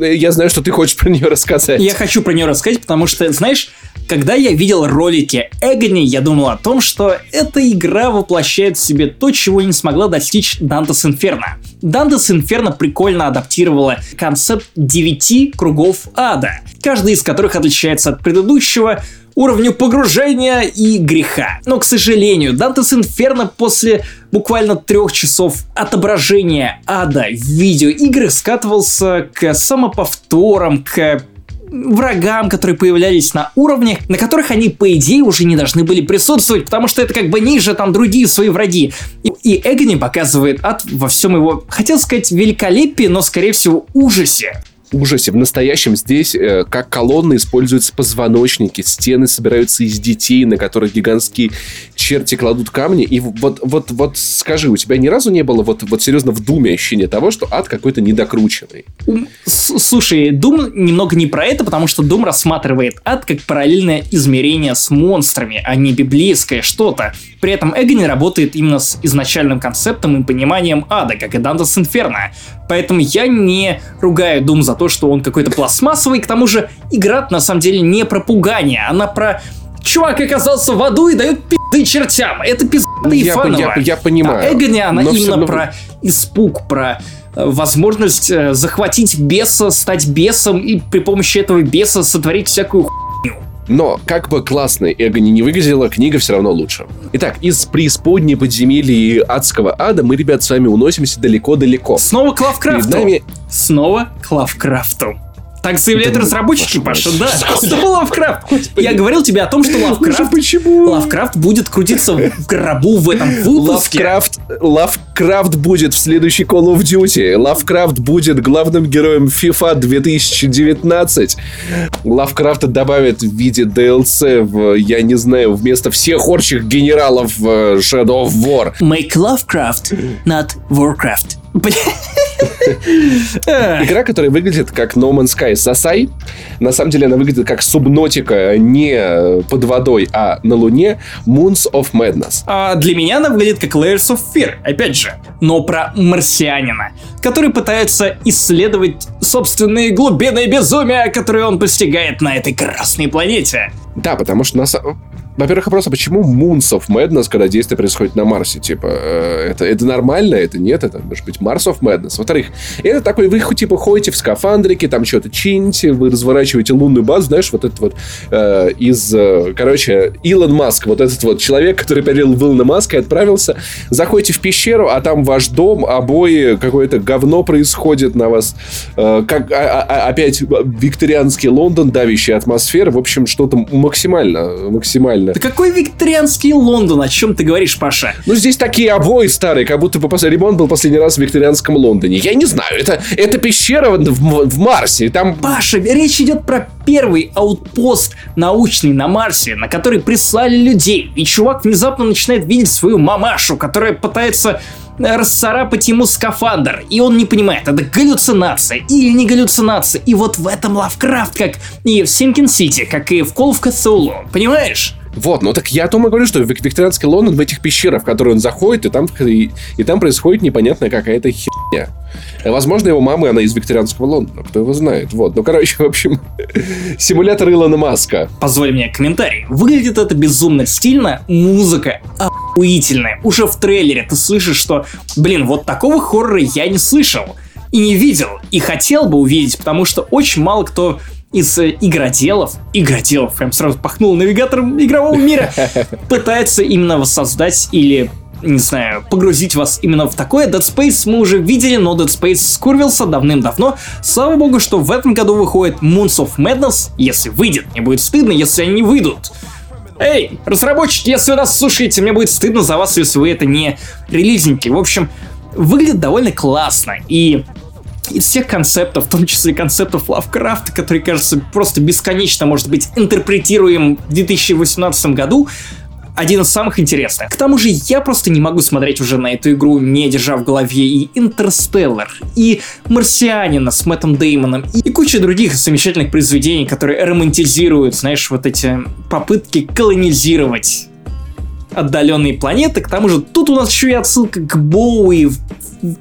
я знаю, что ты хочешь про нее рассказать. Я хочу про нее рассказать, потому что, знаешь, когда я видел ролики Agony, я думал о том, что эта игра воплощает в себе то, чего не смогла достичь Dante's Inferno. Dante's Inferno прикольно адаптировала концепт 9 кругов ада, каждый из которых отличается от предыдущего уровню погружения и греха. Но, к сожалению, Dante's Inferno после буквально 3 часов отображения ада в видеоигры скатывался к самоповторам, к врагам, которые появлялись на уровнях, на которых они, по идее, уже не должны были присутствовать, потому что это как бы ниже, там другие свои враги. И Эгони показывает ад во всем его, хотел сказать, великолепии, но, скорее всего, ужасе. В настоящем здесь, как колонны, используются позвоночники, стены собираются из детей, на которых гигантские черти кладут камни. И вот скажи, у тебя ни разу не было вот серьезно в Думе ощущение того, что ад какой-то недокрученный? Слушай, Дум немного не про это, потому что Дум рассматривает ад как параллельное измерение с монстрами, а не библейское что-то. При этом Эгони работает именно с изначальным концептом и пониманием ада, как и Дантес Инферно. Поэтому я не ругаю Дум за то, что он какой-то пластмассовый. К тому же игра на самом деле не про пугание, она про чувак оказался в аду и дает пизды чертям. Это пизды и фаново. Я понимаю. А Эгони, она именно про испуг, про возможность захватить беса, стать бесом и при помощи этого беса сотворить всякую хуйню. Но, как бы классно Эгони не выглядела, книга все равно лучше. Итак, из преисподней подземелья и адского ада мы, ребят, с вами уносимся далеко-далеко. Снова к Лавкрафту. Так заявляют разработчики, Паша, да. Снова Лавкрафт. Я говорил тебе о том, что Лавкрафт будет крутиться в гробу в этом выпуске. Лавкрафт будет в следующей Call of Duty. Лавкрафт будет главным героем FIFA 2019. Лавкрафта добавят в виде DLC вместо всех орчих генералов Shadow of War. Make Lovecraft, not Warcraft. Игра, которая выглядит как No Man's Sky Сасай. На самом деле она выглядит как Субнотика не под водой, а на Луне. Moons of Madness. А для меня она выглядит как Layers of Fear, опять же. Но про марсианина, который пытается исследовать собственные глубины безумия, которые он постигает на этой красной планете. Да, потому что во-первых, вопрос, а почему Moons of Madness, когда действие происходит на Марсе? Типа, это нормально, это нет, это может быть Mars of Madness. Во-вторых, это такой, вы типа ходите в скафандрике, там что-то чините, вы разворачиваете лунную базу, знаешь, вот этот вот Илон Маск, вот этот вот человек, который перерыл в Илона Маска и отправился, заходите в пещеру, а там ваш дом, обои, какое-то говно происходит на вас, опять викторианский Лондон, давящая атмосфера, в общем, что-то максимально. Да какой викторианский Лондон? О чем ты говоришь, Паша? Ну, здесь такие обои старые, как будто бы ремонт был последний раз в викторианском Лондоне. Я не знаю, это пещера в Марсе. Там... Паша, речь идет про первый аутпост научный на Марсе, на который прислали людей. И чувак внезапно начинает видеть свою мамашу, которая пытается расцарапать ему скафандр. И он не понимает, это галлюцинация или не галлюцинация. И вот в этом Лавкрафт, как и в Sinking City, как и в Call of Cthulhu. Понимаешь? Вот, ну так я о том и говорю, что викторианский Лондон в этих пещерах, в которые он заходит, и там происходит непонятная какая-то херня. Возможно, его мама, она из викторианского Лондона, кто его знает. Вот, ну короче, в общем, симулятор Илона Маска. Позволь мне комментарий. Выглядит это безумно стильно, музыка охуительная. Уже в трейлере ты слышишь, что, вот такого хоррора я не слышал и не видел, и хотел бы увидеть, потому что очень мало кто... из игроделов, прям сразу пахнул навигатором игрового мира, пытается именно воссоздать или, не знаю, погрузить вас именно в такое. Dead Space мы уже видели, но Dead Space скурвился давным-давно. Слава богу, что в этом году выходит Moons of Madness, если выйдет. Мне будет стыдно, если они не выйдут. Эй, разработчики, если вы нас слушаете, мне будет стыдно за вас, если вы это не релизники. В общем, выглядит довольно классно, и... из всех концептов, в том числе и концептов Лавкрафта, которые, кажется, просто бесконечно может быть интерпретируем в 2018 году, один из самых интересных. К тому же я просто не могу смотреть уже на эту игру, не держа в голове и Интерстеллар, и Марсианина с Мэттом Деймоном, и куча других замечательных произведений, которые романтизируют, знаешь, вот эти попытки колонизировать отдаленные планеты. К тому же тут у нас еще и отсылка к Боуи в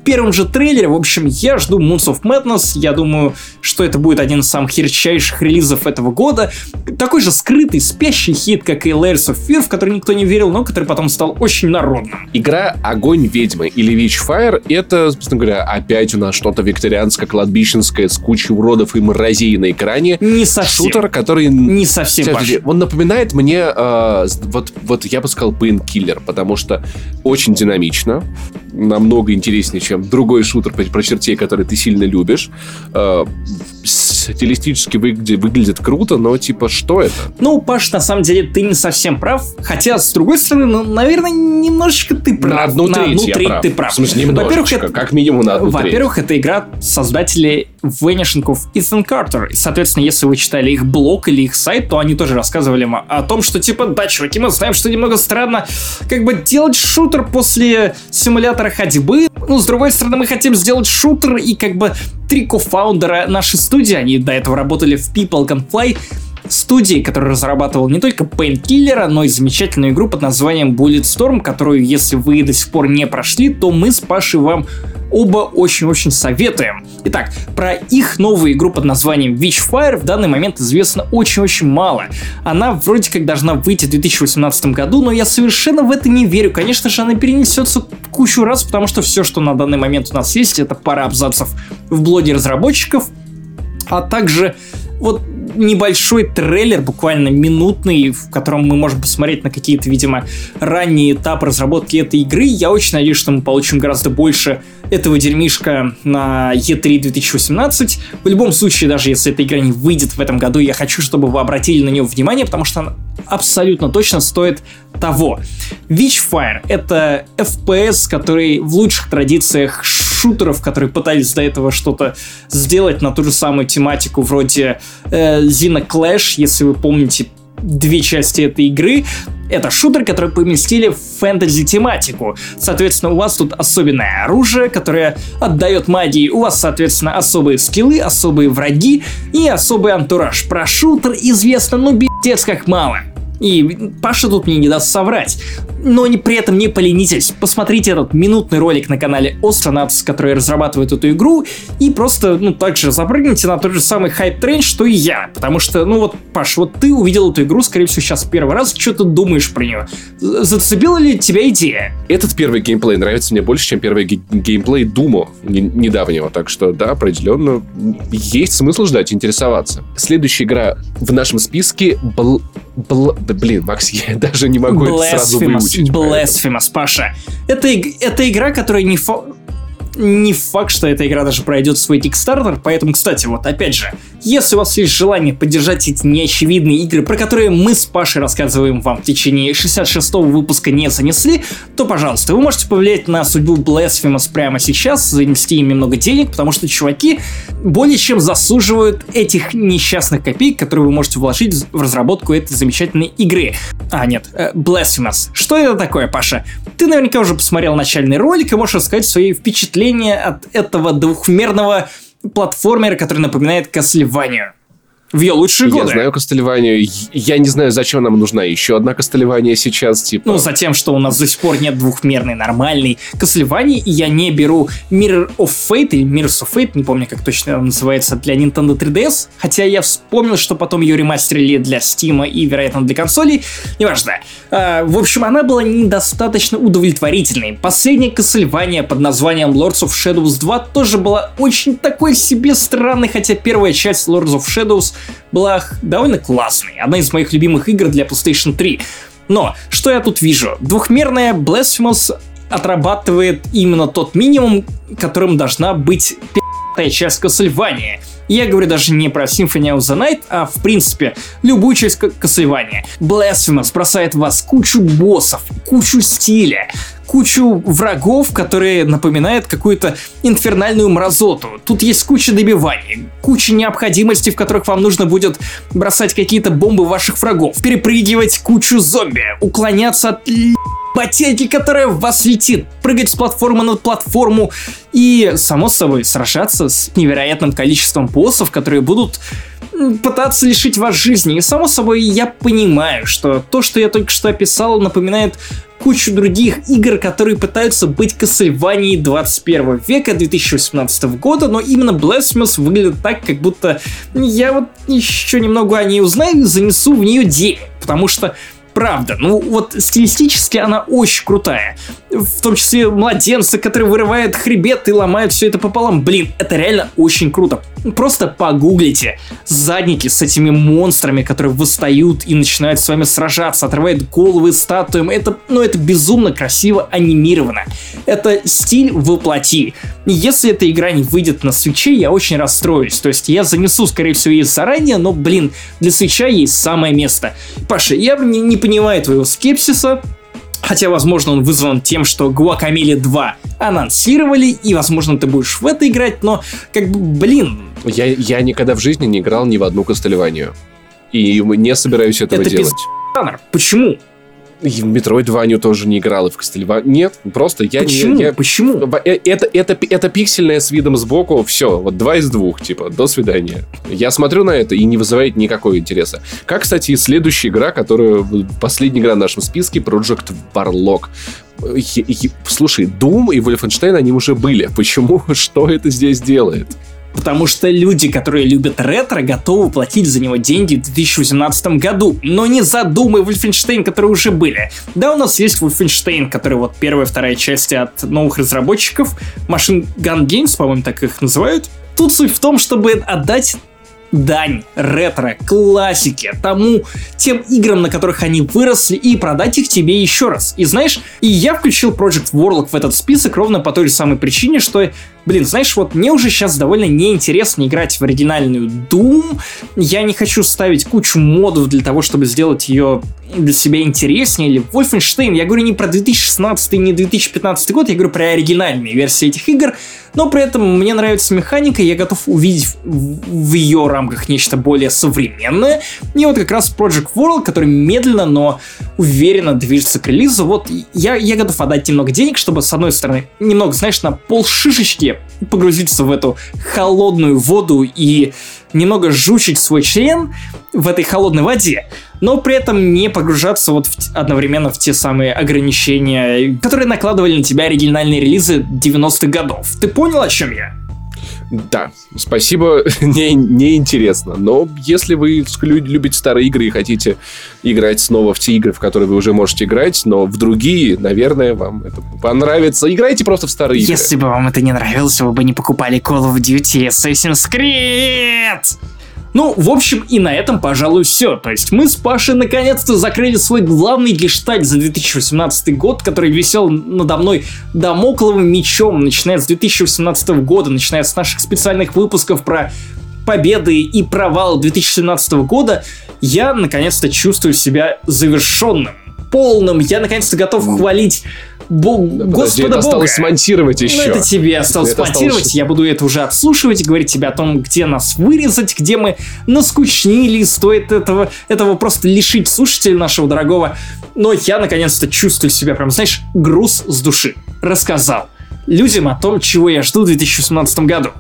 первом же трейлере. В общем, я жду Moons of Madness. Я думаю, что это будет один из самых ярчайших релизов этого года. Такой же скрытый, спящий хит, как и Layers of Fear, в который никто не верил, но который потом стал очень народным. Игра «Огонь ведьмы» или Witchfire — это, собственно говоря, опять у нас что-то викторианско-кладбищенское с кучей уродов и мразей на экране. Не совсем. Шутер, который... Не совсем, Паш. Он напоминает мне, я бы сказал, Painkiller, потому что очень динамично, намного интереснее интереснее, чем другой шутер про чертей, который ты сильно любишь. Стилистически выглядит круто, но типа что это? Ну, Паш, на самом деле ты не совсем прав. Хотя, с другой стороны, ну, наверное, немножечко ты прав. На одну треть я прав. Ты прав. В смысле, немножечко, как минимум на одну треть. Во-первых, это игра создателей Vanishing'ов Ethan Carter. И, соответственно, если вы читали их блог или их сайт, то они тоже рассказывали о том, что типа, да, чуваки, мы знаем, что немного странно как бы делать шутер после симулятора ходьбы. Ну, с другой стороны, мы хотим сделать шутер, и как бы три кофаундера нашей студии, они до этого работали в People Can Fly, студии, которая разрабатывала не только Painkiller, но и замечательную игру под названием Bulletstorm, которую, если вы до сих пор не прошли, то мы с Пашей вам оба очень-очень советуем. Итак, про их новую игру под названием Witchfire в данный момент известно очень-очень мало. Она вроде как должна выйти в 2018 году, но я совершенно в это не верю. Конечно же, она перенесется кучу раз, потому что все, что на данный момент у нас есть, это пара абзацев в блоге разработчиков, а также вот небольшой трейлер, буквально минутный, в котором мы можем посмотреть на какие-то, видимо, ранние этапы разработки этой игры. Я очень надеюсь, что мы получим гораздо больше этого дерьмишка на E3 2018. В любом случае, даже если эта игра не выйдет в этом году, я хочу, чтобы вы обратили на нее внимание, потому что она абсолютно точно стоит того. Witchfire — это FPS, который в лучших традициях шутеров, которые пытались до этого что-то сделать на ту же самую тематику вроде Xena Clash, если вы помните две части этой игры. Это шутер, который поместили в фэнтези-тематику. Соответственно, у вас тут особенное оружие, которое отдает магии. У вас, соответственно, особые скиллы, особые враги и особый антураж. Про шутер известно, ну, пиздец, как мало. И Паша тут мне не даст соврать. Но при этом не поленитесь. Посмотрите этот минутный ролик на канале Ostronauts, который разрабатывает эту игру, и просто, ну, также запрыгните на тот же самый хайп-трейн, что и я. Потому что, ну вот, Паш, вот ты увидел эту игру, скорее всего, сейчас первый раз. Что ты думаешь про нее? Зацепила ли тебя идея? Этот первый геймплей нравится мне больше, чем первый геймплей Думо недавнего. Так что, да, определенно есть смысл ждать, интересоваться. Следующая игра в нашем списке Блин, Макс, я даже не могу это сразу выучить. Blasphemous, Паша. Это игра, которая не факт, что эта игра даже пройдет свой Kickstarter, поэтому, кстати, вот опять же, если у вас есть желание поддержать эти неочевидные игры, про которые мы с Пашей рассказываем вам в течение 66-го выпуска не занесли, то, пожалуйста, вы можете повлиять на судьбу Blasphemous прямо сейчас, занести им немного денег, потому что чуваки более чем заслуживают этих несчастных копеек, которые вы можете вложить в разработку этой замечательной игры. А, нет, Blasphemous. Что это такое, Паша? Ты наверняка уже посмотрел начальный ролик и можешь рассказать свои впечатления от этого двухмерного платформера, который напоминает Кастлеванию. В ее лучшие годы. Я знаю Кастлеванию. Я не знаю, зачем нам нужна еще одна Кастлевания сейчас, типа. Ну, за тем, что у нас до сих пор нет двухмерной нормальной Кастлевании, и я не беру Mirror of Fate или Mirrors of Fate, не помню, как точно она называется, для Nintendo 3DS, хотя я вспомнил, что потом ее ремастерили для Steam и, вероятно, для консолей. Неважно. В общем, она была недостаточно удовлетворительной. Последняя Кастлевания под названием Lords of Shadows 2 тоже была очень такой себе странной, хотя первая часть Lords of Shadows была довольно классной. Одна из моих любимых игр для PlayStation 3. Но что я тут вижу? Двухмерная Blasphemous отрабатывает именно тот минимум, которым должна быть пи***тая часть Кастлвании. Я говорю даже не про Symphony of the Night, а в принципе любую часть Кастлвании. Blasphemous бросает в вас кучу боссов, кучу стиля, кучу врагов, которые напоминают какую-то инфернальную мразоту. Тут есть куча добиваний, куча необходимостей, в которых вам нужно будет бросать какие-то бомбы ваших врагов, перепрыгивать кучу зомби, уклоняться от ботельки, которая в вас летит, прыгать с платформы на платформу и, само собой, сражаться с невероятным количеством боссов, которые будут пытаться лишить вас жизни. И, само собой, я понимаю, что то, что я только что описал, напоминает кучу других игр, которые пытаются быть Кастлванией 21 века 2018 года, но именно Blasphemous выглядит так, как будто я вот еще немного о ней узнаю и занесу в нее денег, потому что правда, ну вот стилистически она очень крутая. в том числе младенца, который вырывает хребет и ломает все это пополам. Блин, это реально очень круто. Просто погуглите задники с этими монстрами, которые восстают и начинают с вами сражаться, отрывают головы статуям. Это, ну, это безумно красиво анимировано. Это стиль воплоти. Если эта игра не выйдет на Свитче, я очень расстроюсь. То есть я занесу, скорее всего, ее заранее, но, блин, для Свитча ей самое место. Паша, я не понимаю твоего скепсиса. Хотя, возможно, он вызван тем, что Guacamole 2 анонсировали, и, возможно, ты будешь в это играть, но, как бы, блин... Я никогда в жизни не играл ни в одну Кастельванию. И не собираюсь этого делать. Это почему? И в Metroid 2 тоже не играл, и в Кастельванию... Нет, просто я... Почему? Почему? Это пиксельное с видом сбоку, все, вот 2 из 2, типа, до свидания. Я смотрю на это и не вызывает никакого интереса. Как, кстати, следующая игра, которую... Последняя игра в нашем списке, Project Warlock. Слушай, Doom и Wolfenstein, они уже были. Почему? Что это здесь делает? Потому что люди, которые любят ретро, готовы платить за него деньги в 2018 году. Но не за Doom и Wolfenstein, которые уже были. Да, у нас есть Wolfenstein, который вот первая, вторая часть от новых разработчиков. Machine Gun Games, по-моему, так их называют. Тут суть в том, чтобы отдать дань ретро, классике, тому, тем играм, на которых они выросли, и продать их тебе еще раз. И знаешь, и я включил Project Warlock в этот список ровно по той же самой причине, что, блин, знаешь, вот мне уже сейчас довольно неинтересно играть в оригинальную Doom, я не хочу ставить кучу модов для того, чтобы сделать ее для себя интереснее, или Wolfenstein, я говорю не про 2016, не 2015 год, я говорю про оригинальные версии этих игр, но при этом мне нравится механика, я готов увидеть в ее рамках нечто более современное. И вот как раз Project World, который медленно, но уверенно движется к релизу, вот я готов отдать немного денег, чтобы, с одной стороны, немного, знаешь, на полшишечки погрузиться в эту холодную воду и немного жучить свой член в этой холодной воде, но при этом не погружаться вот одновременно в те самые ограничения, которые накладывали на тебя оригинальные релизы 90-х годов. Ты понял, о чем я? Да, спасибо, не интересно. Но если вы любите старые игры и хотите играть снова в те игры, в которые вы уже можете играть, но в другие, наверное, вам это понравится. Играйте просто в старые игры. Если бы вам это не нравилось, вы бы не покупали Call of Duty и Assassin's Creed. Ну, в общем, и на этом, пожалуй, все. То есть мы с Пашей наконец-то закрыли свой главный гештальт за 2018 год, который висел надо мной дамокловым мечом, начиная с 2018 года, начиная с наших специальных выпусков про победы и провал 2017 года. Я, наконец-то, чувствую себя завершенным, полным. Я, наконец-то, готов хвалить... Господа Бога. Осталось смонтировать еще. Ну, это тебе осталось смонтировать. Я буду это уже отслушивать и говорить тебе о том, где нас вырезать, где мы наскучнили. Стоит этого просто лишить слушателя нашего дорогого. Но я, наконец-то, чувствую себя прям, знаешь, груз с души. Рассказал людям о том, чего я жду в 2018 году.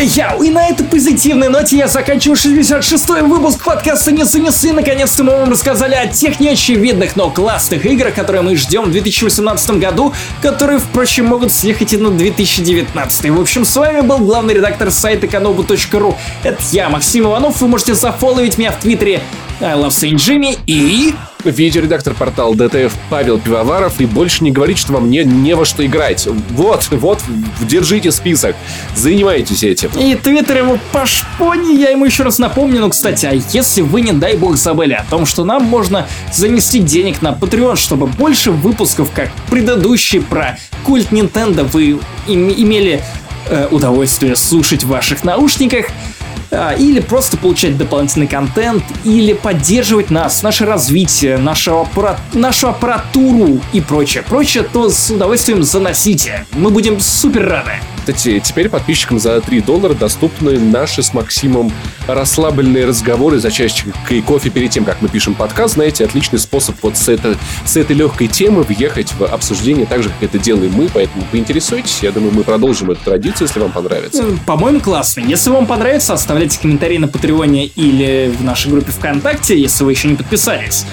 Яу, и на этой позитивной ноте я заканчиваю 66-й выпуск подкаста «Несы-несы». Наконец-то мы вам рассказали о тех неочевидных, но классных играх, которые мы ждем в 2018 году, которые, впрочем, могут съехать и на 2019. В общем, с вами был главный редактор сайта kanobu.ru. Это я, Максим Иванов. Вы можете зафоловить меня в Твиттере @LoveSaintJimmy и... видеоредактор портала ДТФ Павел Пивоваров. И больше не говорит, что вам не во что играть. Вот, держите список. Занимайтесь этим. И твиттер ему Пашпони, я ему еще раз напомню. Ну, кстати, а если вы, не дай бог, забыли о том, что нам можно занести денег на Patreon, чтобы больше выпусков, как предыдущие про культ Nintendo, вы имели удовольствие слушать в ваших наушниках, или просто получать дополнительный контент, или поддерживать нас, наше развитие, нашу аппаратуру и прочее, то с удовольствием заносите. Мы будем супер рады. Кстати, теперь подписчикам за $3 доступны наши с Максимом расслабленные разговоры за чашечкой кофе перед тем, как мы пишем подкаст. Знаете, отличный способ вот с этой легкой темы въехать в обсуждение так же, как это делаем мы, поэтому поинтересуйтесь. Я думаю, мы продолжим эту традицию, если вам понравится. По-моему, классно. Если вам понравится, оставляйте комментарии на Патреоне или в нашей группе ВКонтакте, если вы еще не подписались.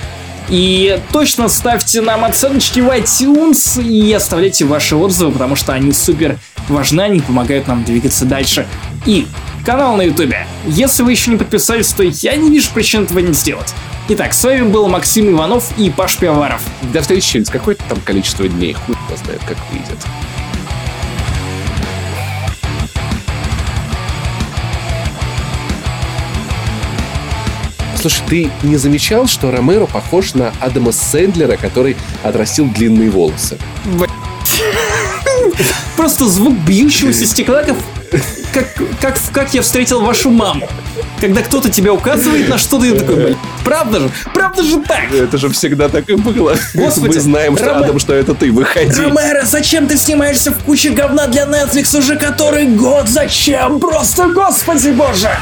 И точно ставьте нам оценочки в iTunes и оставляйте ваши отзывы, потому что они супер важны, они помогают нам двигаться дальше. И канал на Ютубе. Если вы еще не подписались, то я не вижу причин этого не сделать. Итак, с вами был Максим Иванов и Паш Пивоваров. До встречи через какое-то там количество дней. Хуй его знает, как выйдет. Слушай, ты не замечал, что Ромеро похож на Адама Сэндлера, который отрастил длинные волосы? Просто звук бьющегося стекла, как я встретил вашу маму. Когда кто-то тебя указывает на что-то, и ты такой, блядь, правда же так? Это же всегда так и было. Господи, мы знаем, что, Адам, что это ты, выходи. Ромеро, зачем ты снимаешься в куче говна для Netflix уже который год? Зачем? Просто, господи боже!